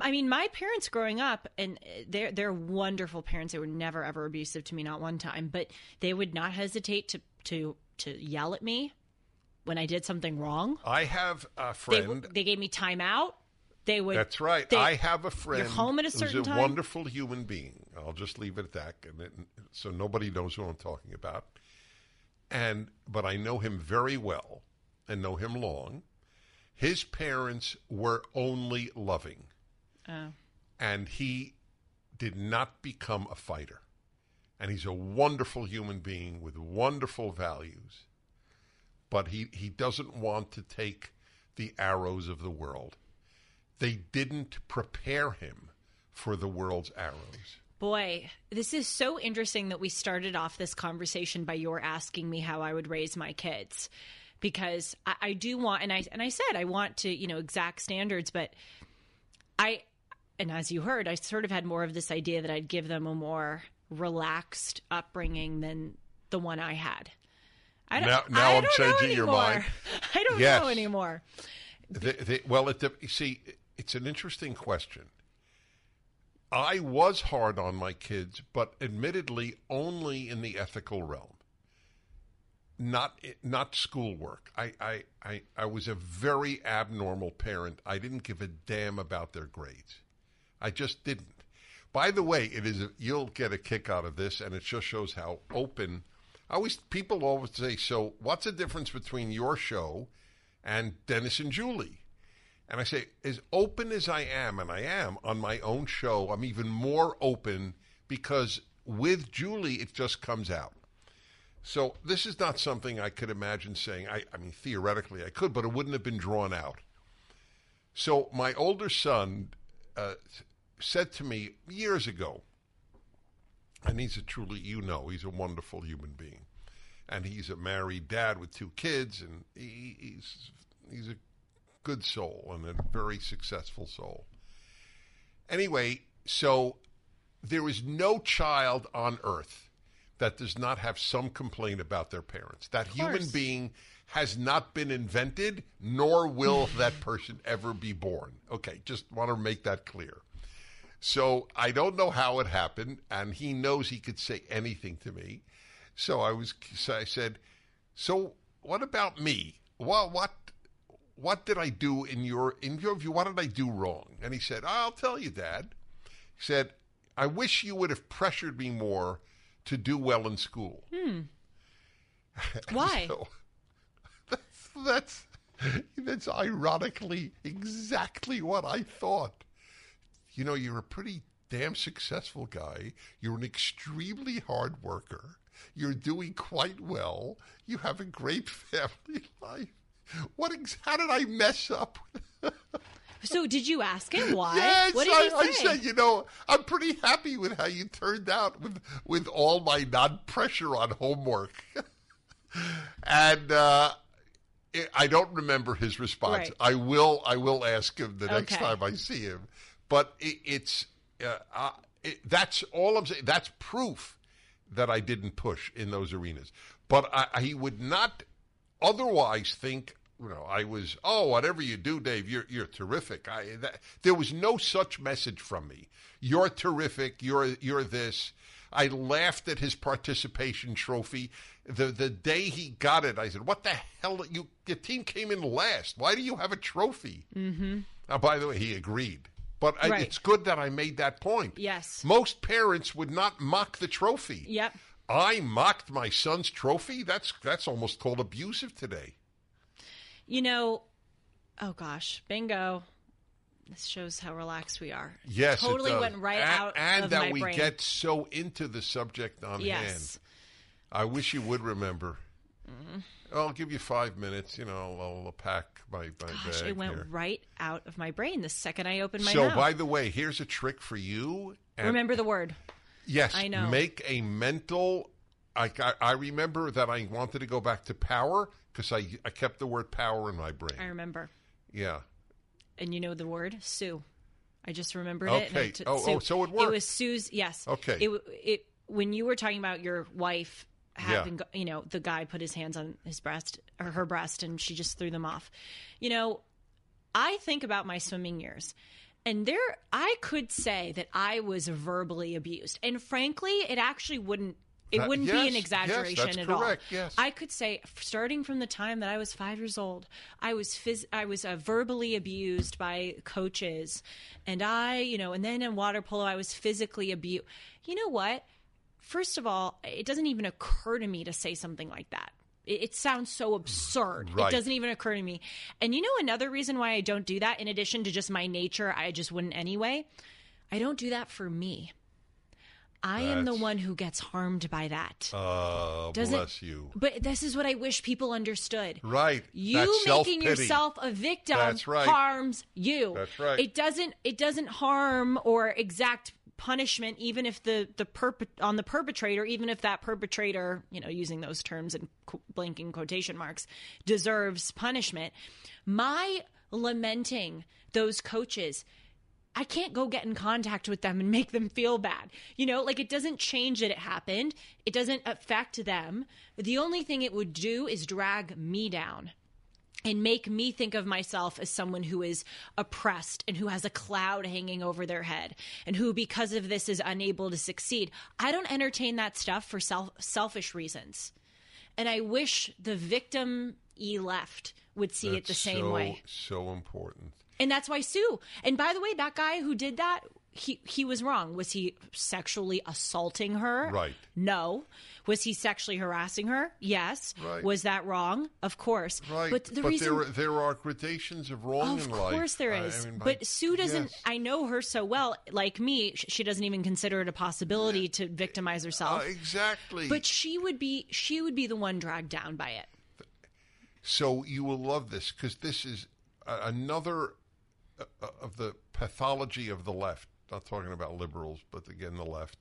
I mean, my parents growing up, and they're wonderful parents. They were never, ever abusive to me, not one time. But they would not hesitate to yell at me when I did something wrong. I have a friend. They gave me time out. They would. That's right. I have a friend you're home at a certain who's a time. Wonderful human being. I'll just leave it at that, so nobody knows who I'm talking about. But I know him very well and know him long. His parents were only loving. Oh. And he did not become a fighter. And he's a wonderful human being with wonderful values. But he doesn't want to take the arrows of the world. They didn't prepare him for the world's arrows. Boy, this is so interesting that we started off this conversation by your asking me how I would raise my kids. Because I do want, and I said I want to, exact standards, but and as you heard, I sort of had more of this idea that I'd give them a more relaxed upbringing than the one I had. I don't I'm changing your mind. I don't know anymore. You see, it's an interesting question. I was hard on my kids, but admittedly only in the ethical realm. Not schoolwork. I was a very abnormal parent. I didn't give a damn about their grades. I just didn't. By the way, you'll get a kick out of this, and it just shows how open. People always say, so what's the difference between your show and Dennis and Julie? And I say, as open as I am, and I am on my own show, I'm even more open because with Julie, it just comes out. So this is not something I could imagine saying. I mean, theoretically I could, but it wouldn't have been drawn out. So my older son said to me years ago, and he's he's a wonderful human being. And he's a married dad with two kids, and he's a good soul and a very successful soul. Anyway, so there is no child on earth that does not have some complaint about their parents. That human being has not been invented, nor will that person ever be born. Okay, just want to make that clear. So I don't know how it happened, and he knows he could say anything to me. So I said, so what about me? Well, what did I do in your view? What did I do wrong? And he said, I'll tell you, Dad. He said, I wish you would have pressured me more to do well in school. Why? So, that's ironically exactly what I thought. You're a pretty damn successful guy. You're an extremely hard worker. You're doing quite well. You have a great family life. How did I mess up? So did you ask him why? Yes, what did he say? I said, I'm pretty happy with how you turned out with all my non-pressure on homework. And I don't remember his response. Right. I will ask him the next time I see him. But that's all I'm saying. That's proof that I didn't push in those arenas. But he would not otherwise think, I was, whatever you do, Dave, you're terrific. There was no such message from me. You're terrific. You're this. I laughed at his participation trophy. The day he got it, I said, what the hell? Your team came in last. Why do you have a trophy? Mm-hmm. By the way, he agreed. But right. It's good that I made that point. Yes. Most parents would not mock the trophy. Yep. I mocked my son's trophy? That's almost called abusive today. You know, oh gosh, bingo. This shows how relaxed we are. Yes, totally went right out of my brain. And that we get so into the subject on yes. hand. I wish you would remember. Mm. I'll give you 5 minutes. You know, I'll pack my bag. It went right out of my brain the second I opened my mouth. So, by the way, here's a trick for you. Remember the word. Yes. I know. Make a mental... I remember that I wanted to go back to power because I kept the word power in my brain. I remember. Yeah. And you know the word? Sue. I just remembered it. Okay. So it worked. It was Sue's... Yes. Okay. It when you were talking about your wife... Happened, yeah. You know, the guy put his hands on his breast or her breast and she just threw them off. You know, I think about my swimming years and there I could say that I was verbally abused. And frankly, it actually wouldn't be an exaggeration at correct, all. Yes. I could say starting from the time that I was 5 years old, I was verbally abused by coaches and and then in water polo, I was physically abused. You know what? First of all, it doesn't even occur to me to say something like that. It sounds so absurd. Right. It doesn't even occur to me. And you know another reason why I don't do that, in addition to just my nature, I just wouldn't anyway? I don't do that for me. I am the one who gets harmed by that. Oh, bless you. But this is what I wish people understood. Right. You making yourself a victim harms you. That's right. It doesn't harm or exact punishment, even if the perpetrator, even if that perpetrator, you know, using those terms and blanking quotation marks, deserves punishment. My lamenting those coaches, I can't go get in contact with them and make them feel bad. You know, like it doesn't change that it happened. It doesn't affect them. The only thing it would do is drag me down and make me think of myself as someone who is oppressed and who has a cloud hanging over their head and who, because of this, is unable to succeed. I don't entertain that stuff for selfish reasons. And I wish the victim elect would see it the same way. So important. And that's why Sue. And by the way, that guy who did that, he was wrong. Was he sexually assaulting her? Right. No. Was he sexually harassing her? Yes. Right. Was that wrong? Of course. Right. But there are gradations of wrong in life. Of course there is. I mean, but Sue doesn't. Yes. I know her so well. Like me, she doesn't even consider it a possibility to victimize herself. Exactly. But she would be the one dragged down by it. So you will love this because this is another of the pathology of the left. Not talking about liberals, but again, the left.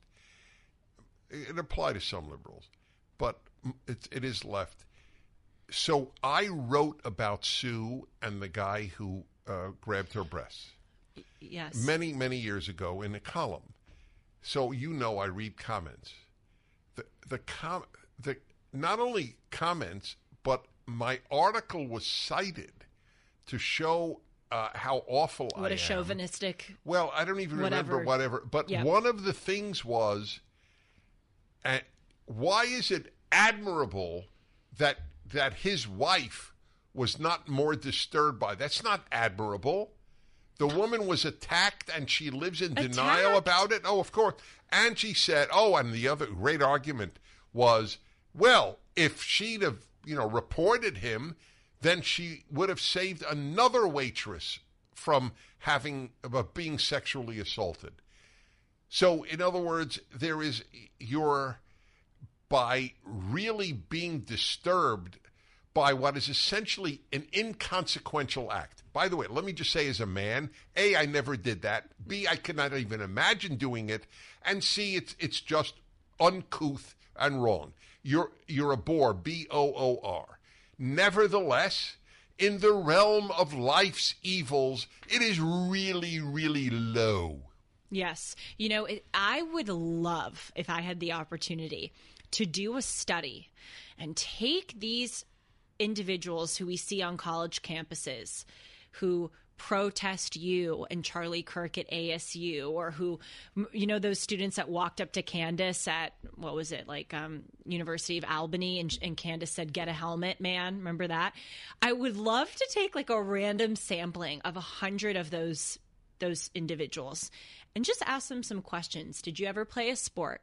It applies to some liberals, but it is left. So I wrote about Sue and the guy who grabbed her breasts. Yes. Many, many years ago in a column. So you know I read comments. Not only comments, but my article was cited to show how awful I am. What a chauvinistic. Well, I don't even remember whatever. But one of the things was, and why is it admirable that his wife was not more disturbed by? That's not admirable. The woman was attacked and she lives in denial about it. Oh, of course. And she said, and the other great argument was, well, if she'd have, reported him, then she would have saved another waitress from being sexually assaulted. So, in other words, there is by really being disturbed by what is essentially an inconsequential act. By the way, let me just say as a man, A, I never did that. B, I could not even imagine doing it. And C, it's just uncouth and wrong. You're a boor, B-O-O-R. Nevertheless, in the realm of life's evils, it is really, really low. Yes. You know, I would love if I had the opportunity to do a study and take these individuals who we see on college campuses who protest you and Charlie Kirk at ASU, or who, those students that walked up to Candace at, University of Albany, and Candace said, "Get a helmet, man." Remember that? I would love to take like a random sampling of 100 of those those individuals and just ask them some questions. Did you ever play a sport?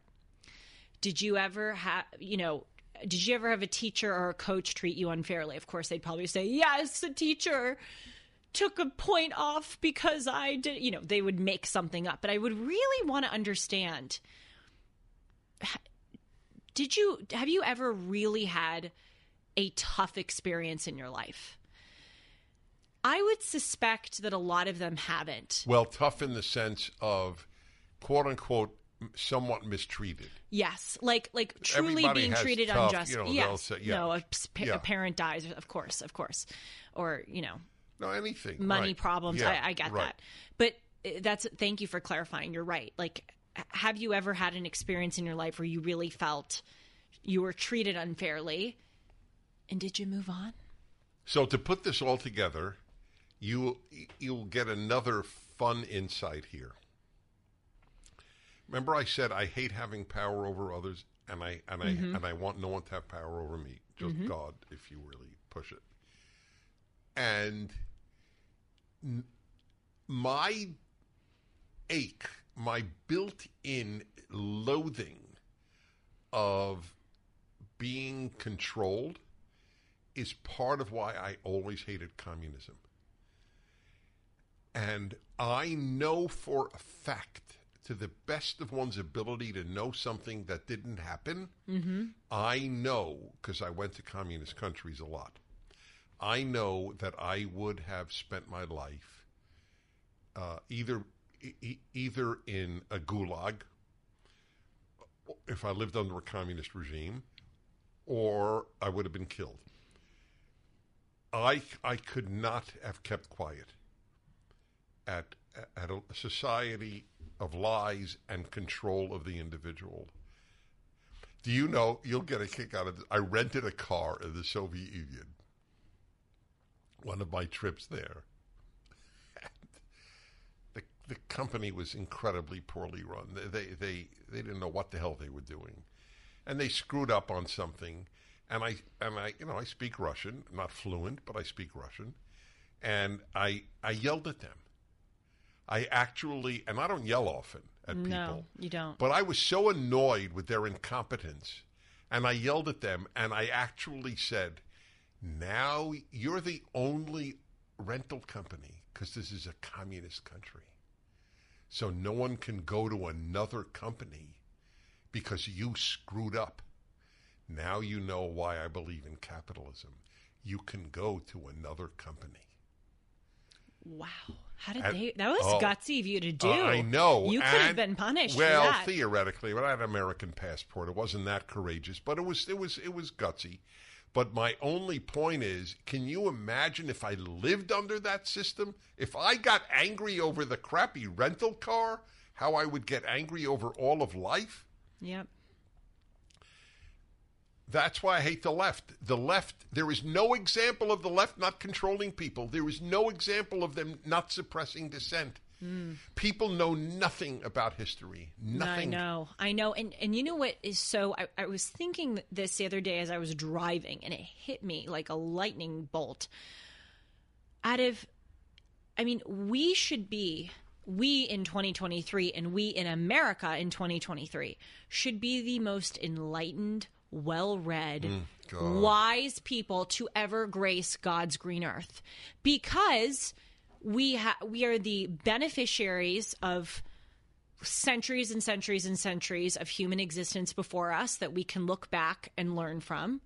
Did you ever have, you know, did you ever have a teacher or a coach treat you unfairly? Of course, they'd probably say, yes, the teacher took a point off because I did, you know, they would make something up. But I would really want to understand, have you ever really had a tough experience in your life? I would suspect that a lot of them haven't. Well, tough in the sense of, quote unquote, somewhat mistreated. Yes, like truly everybody being treated tough, unjustly. You know, yes. Say, yeah. No, a parent dies, of course, or you know, no anything money right. problems. Yeah. I get right. that, but that's thank you for clarifying. You're right. Like, have you ever had an experience in your life where you really felt you were treated unfairly, and did you move on? So to put this all together, you'll get another fun insight here. Remember, I said I hate having power over others, and I want no one to have power over me. Just God, if you really push it. And my ache, my built-in loathing of being controlled, is part of why I always hated communism. And I know for a fact, to the best of one's ability to know something that didn't happen, I know, because I went to communist countries a lot, I know that I would have spent my life either in a gulag, if I lived under a communist regime, or I would have been killed. I could not have kept quiet at a society of lies and control of the individual. Do you know, you'll get a kick out of this. I rented a car in the Soviet Union, one of my trips there. And the company was incredibly poorly run. They didn't know what the hell they were doing. And they screwed up on something. And I you know, I speak Russian, not fluent, but I speak Russian. And I yelled at them. I don't yell often at people. No, you don't. But I was so annoyed with their incompetence, and I yelled at them, and I actually said, now you're the only rental company, because this is a communist country. So no one can go to another company because you screwed up. Now you know why I believe in capitalism. You can go to another company. Wow. How did they? That was gutsy of you to do. I know. You could have been punished. Well, for that. Theoretically, but I had an American passport. It wasn't that courageous, but it was gutsy. But my only point is, can you imagine if I lived under that system? If I got angry over the crappy rental car, how I would get angry over all of life? Yep. That's why I hate the left. The left, there is no example of the left not controlling people. There is no example of them not suppressing dissent. Mm. People know nothing about history. Nothing. I know. And you know what is so, I was thinking this the other day as I was driving, and it hit me like a lightning bolt. We should be, we in 2023 and we in America in 2023 should be the most enlightened, well-read, wise people to ever grace God's green earth, because we are the beneficiaries of centuries and centuries and centuries of human existence before us that we can look back and learn from.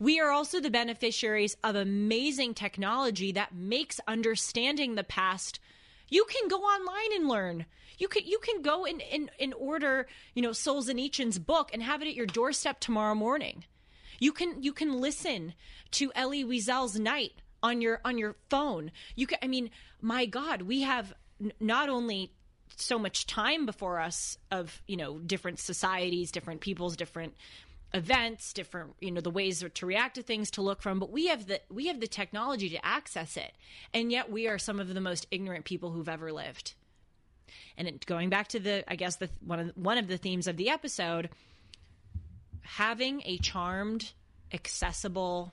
We are also the beneficiaries of amazing technology that makes understanding the past. You can go online and learn. You can go and order, you know, Souls and Eachin's book and have it at your doorstep tomorrow morning. You can listen to Elie Wiesel's Night on your phone. My God, we have not only so much time before us of, you know, different societies, different peoples, different events, different, you know, the ways to react to things to look from, but we have the technology to access it, and yet we are some of the most ignorant people who've ever lived. And going back to one of the themes of the episode, having a charmed, accessible,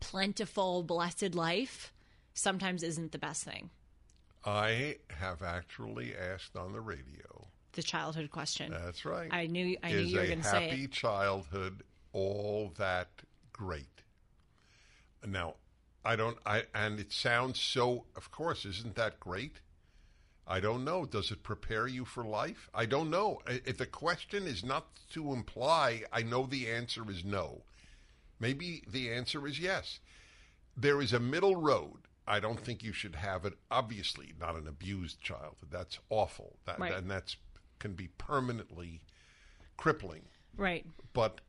plentiful, blessed life sometimes isn't the best thing. I have actually asked on the radio. The childhood question. That's right. I knew you were going to say it. Is a happy childhood all that great? Now, and it sounds so, of course, isn't that great? I don't know. Does it prepare you for life? I don't know. If the question is not to imply, I know the answer is no. Maybe the answer is yes. There is a middle road. I don't think you should have it, obviously, not an abused childhood. That's awful. Right. And that can be permanently crippling. Right. But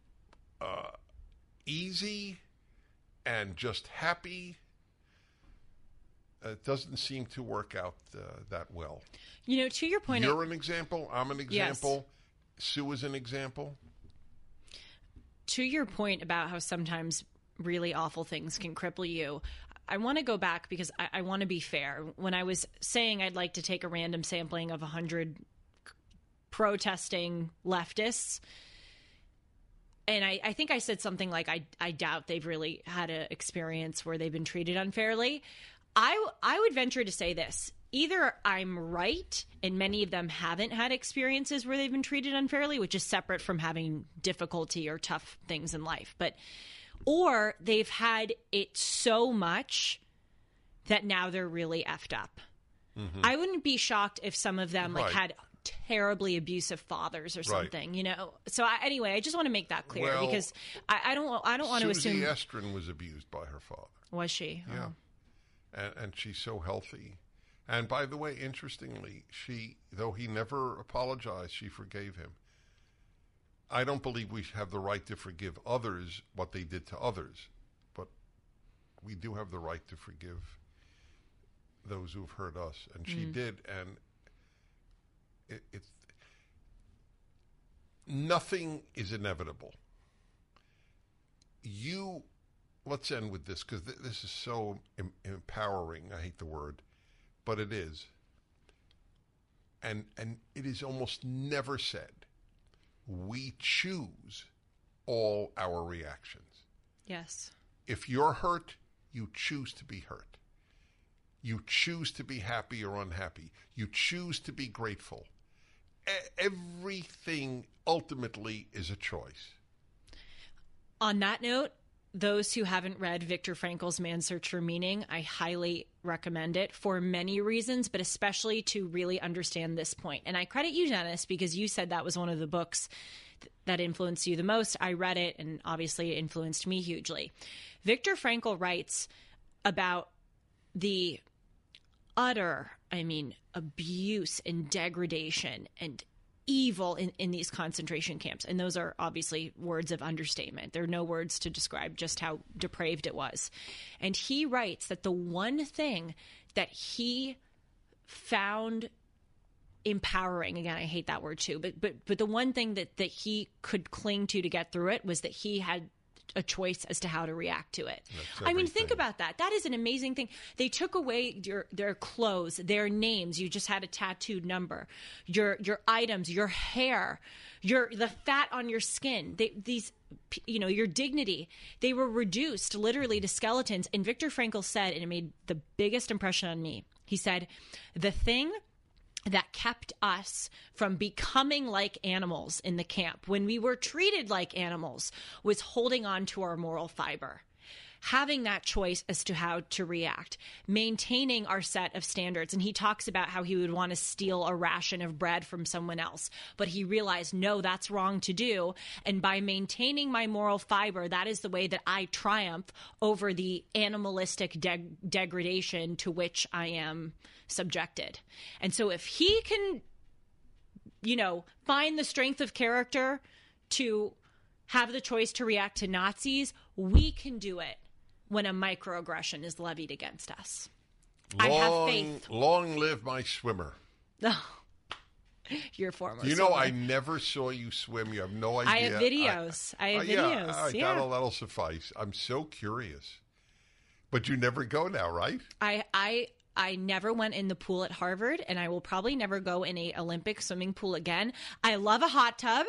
easy and just happy, it doesn't seem to work out that well. You know, to your point. You're an example. I'm an example. Yes. Sue is an example. To your point about how sometimes really awful things can cripple you, I want to go back because I want to be fair. When I was saying I'd like to take a random sampling of 100 protesting leftists, and I think I said something like, I doubt they've really had an experience where they've been treated unfairly. I would venture to say this. Either I'm right, and many of them haven't had experiences where they've been treated unfairly, which is separate from having difficulty or tough things in life, or they've had it so much that now they're really effed up. Mm-hmm. I wouldn't be shocked if some of them had terribly abusive fathers or something, you know? So anyway, I just want to make that clear because I don't want to assume. Susie Estrin was abused by her father. Was she? Yeah. Oh. And she's so healthy. And by the way, interestingly, though he never apologized, she forgave him. I don't believe we have the right to forgive others what they did to others, but we do have the right to forgive those who've hurt us, and she did. And it's nothing is inevitable. Let's end with this because this is so empowering. I hate the word, but it is, and it is almost never said. We choose all our reactions. Yes. If you're hurt, you choose to be hurt. You choose to be happy or unhappy. You choose to be grateful. Everything ultimately is a choice. On that note, those who haven't read Viktor Frankl's Man's Search for Meaning, I highly recommend it for many reasons, but especially to really understand this point. And I credit you, Dennis, because you said that was one of the books that influenced you the most. I read it, and obviously it influenced me hugely. Viktor Frankl writes about the utter, abuse and degradation and evil in these concentration camps. And those are obviously words of understatement. There are no words to describe just how depraved it was. And he writes that the one thing that he found empowering, again, I hate that word too, but the one thing that he could cling to get through it was that he had a choice as to how to react to it. Think about that. That is an amazing thing. They took away their clothes, their names. You just had a tattooed number, your items, your hair, the fat on your skin. Your dignity. They were reduced literally to skeletons. And Viktor Frankl said, and it made the biggest impression on me. He said, the thing that kept us from becoming like animals in the camp when we were treated like animals was holding on to our moral fiber, having that choice as to how to react, maintaining our set of standards. And he talks about how he would want to steal a ration of bread from someone else, but he realized, no, that's wrong to do. And by maintaining my moral fiber, that is the way that I triumph over the animalistic degradation to which I am subjected. And so if he can, find the strength of character to have the choice to react to Nazis, we can do it when a microaggression is levied against us. I have faith. Long live my swimmer. Your former swimmer. I never saw you swim. You have no idea. I have videos. Yeah. That'll suffice. I'm so curious. But you never go now, right? I never went in the pool at Harvard, and I will probably never go in an Olympic swimming pool again. I love a hot tub.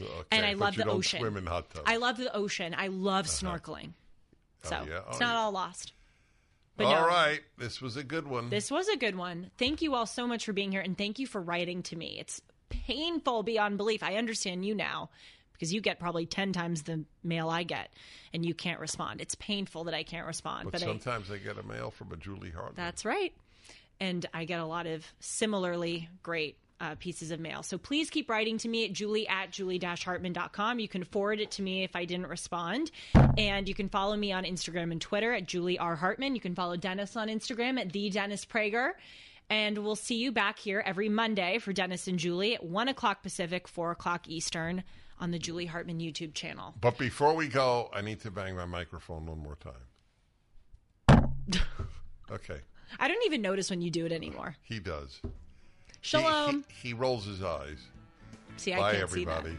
Okay, and I love the ocean. Swim in hot tubs. I love the ocean. I love snorkeling. It's not all lost. But all right. This was a good one. This was a good one. Thank you all so much for being here, and thank you for writing to me. It's painful beyond belief. I understand you now, because you get probably 10 times the mail I get, and you can't respond. It's painful that I can't respond. But sometimes I get a mail from a Julie Hartman. That's right. And I get a lot of similarly great pieces of mail. So please keep writing to me at julie@julie-hartman.com. You can forward it to me if I didn't respond. And you can follow me on Instagram and Twitter at Julie R. Hartman. You can follow Dennis on Instagram at the Dennis Prager. And we'll see you back here every Monday for Dennis and Julie at 1 o'clock Pacific, 4 o'clock Eastern on the Julie Hartman YouTube channel. But before we go, I need to bang my microphone one more time. Okay. I don't even notice when you do it anymore. He does. Shalom. He rolls his eyes. See, I can't see that. Bye, everybody.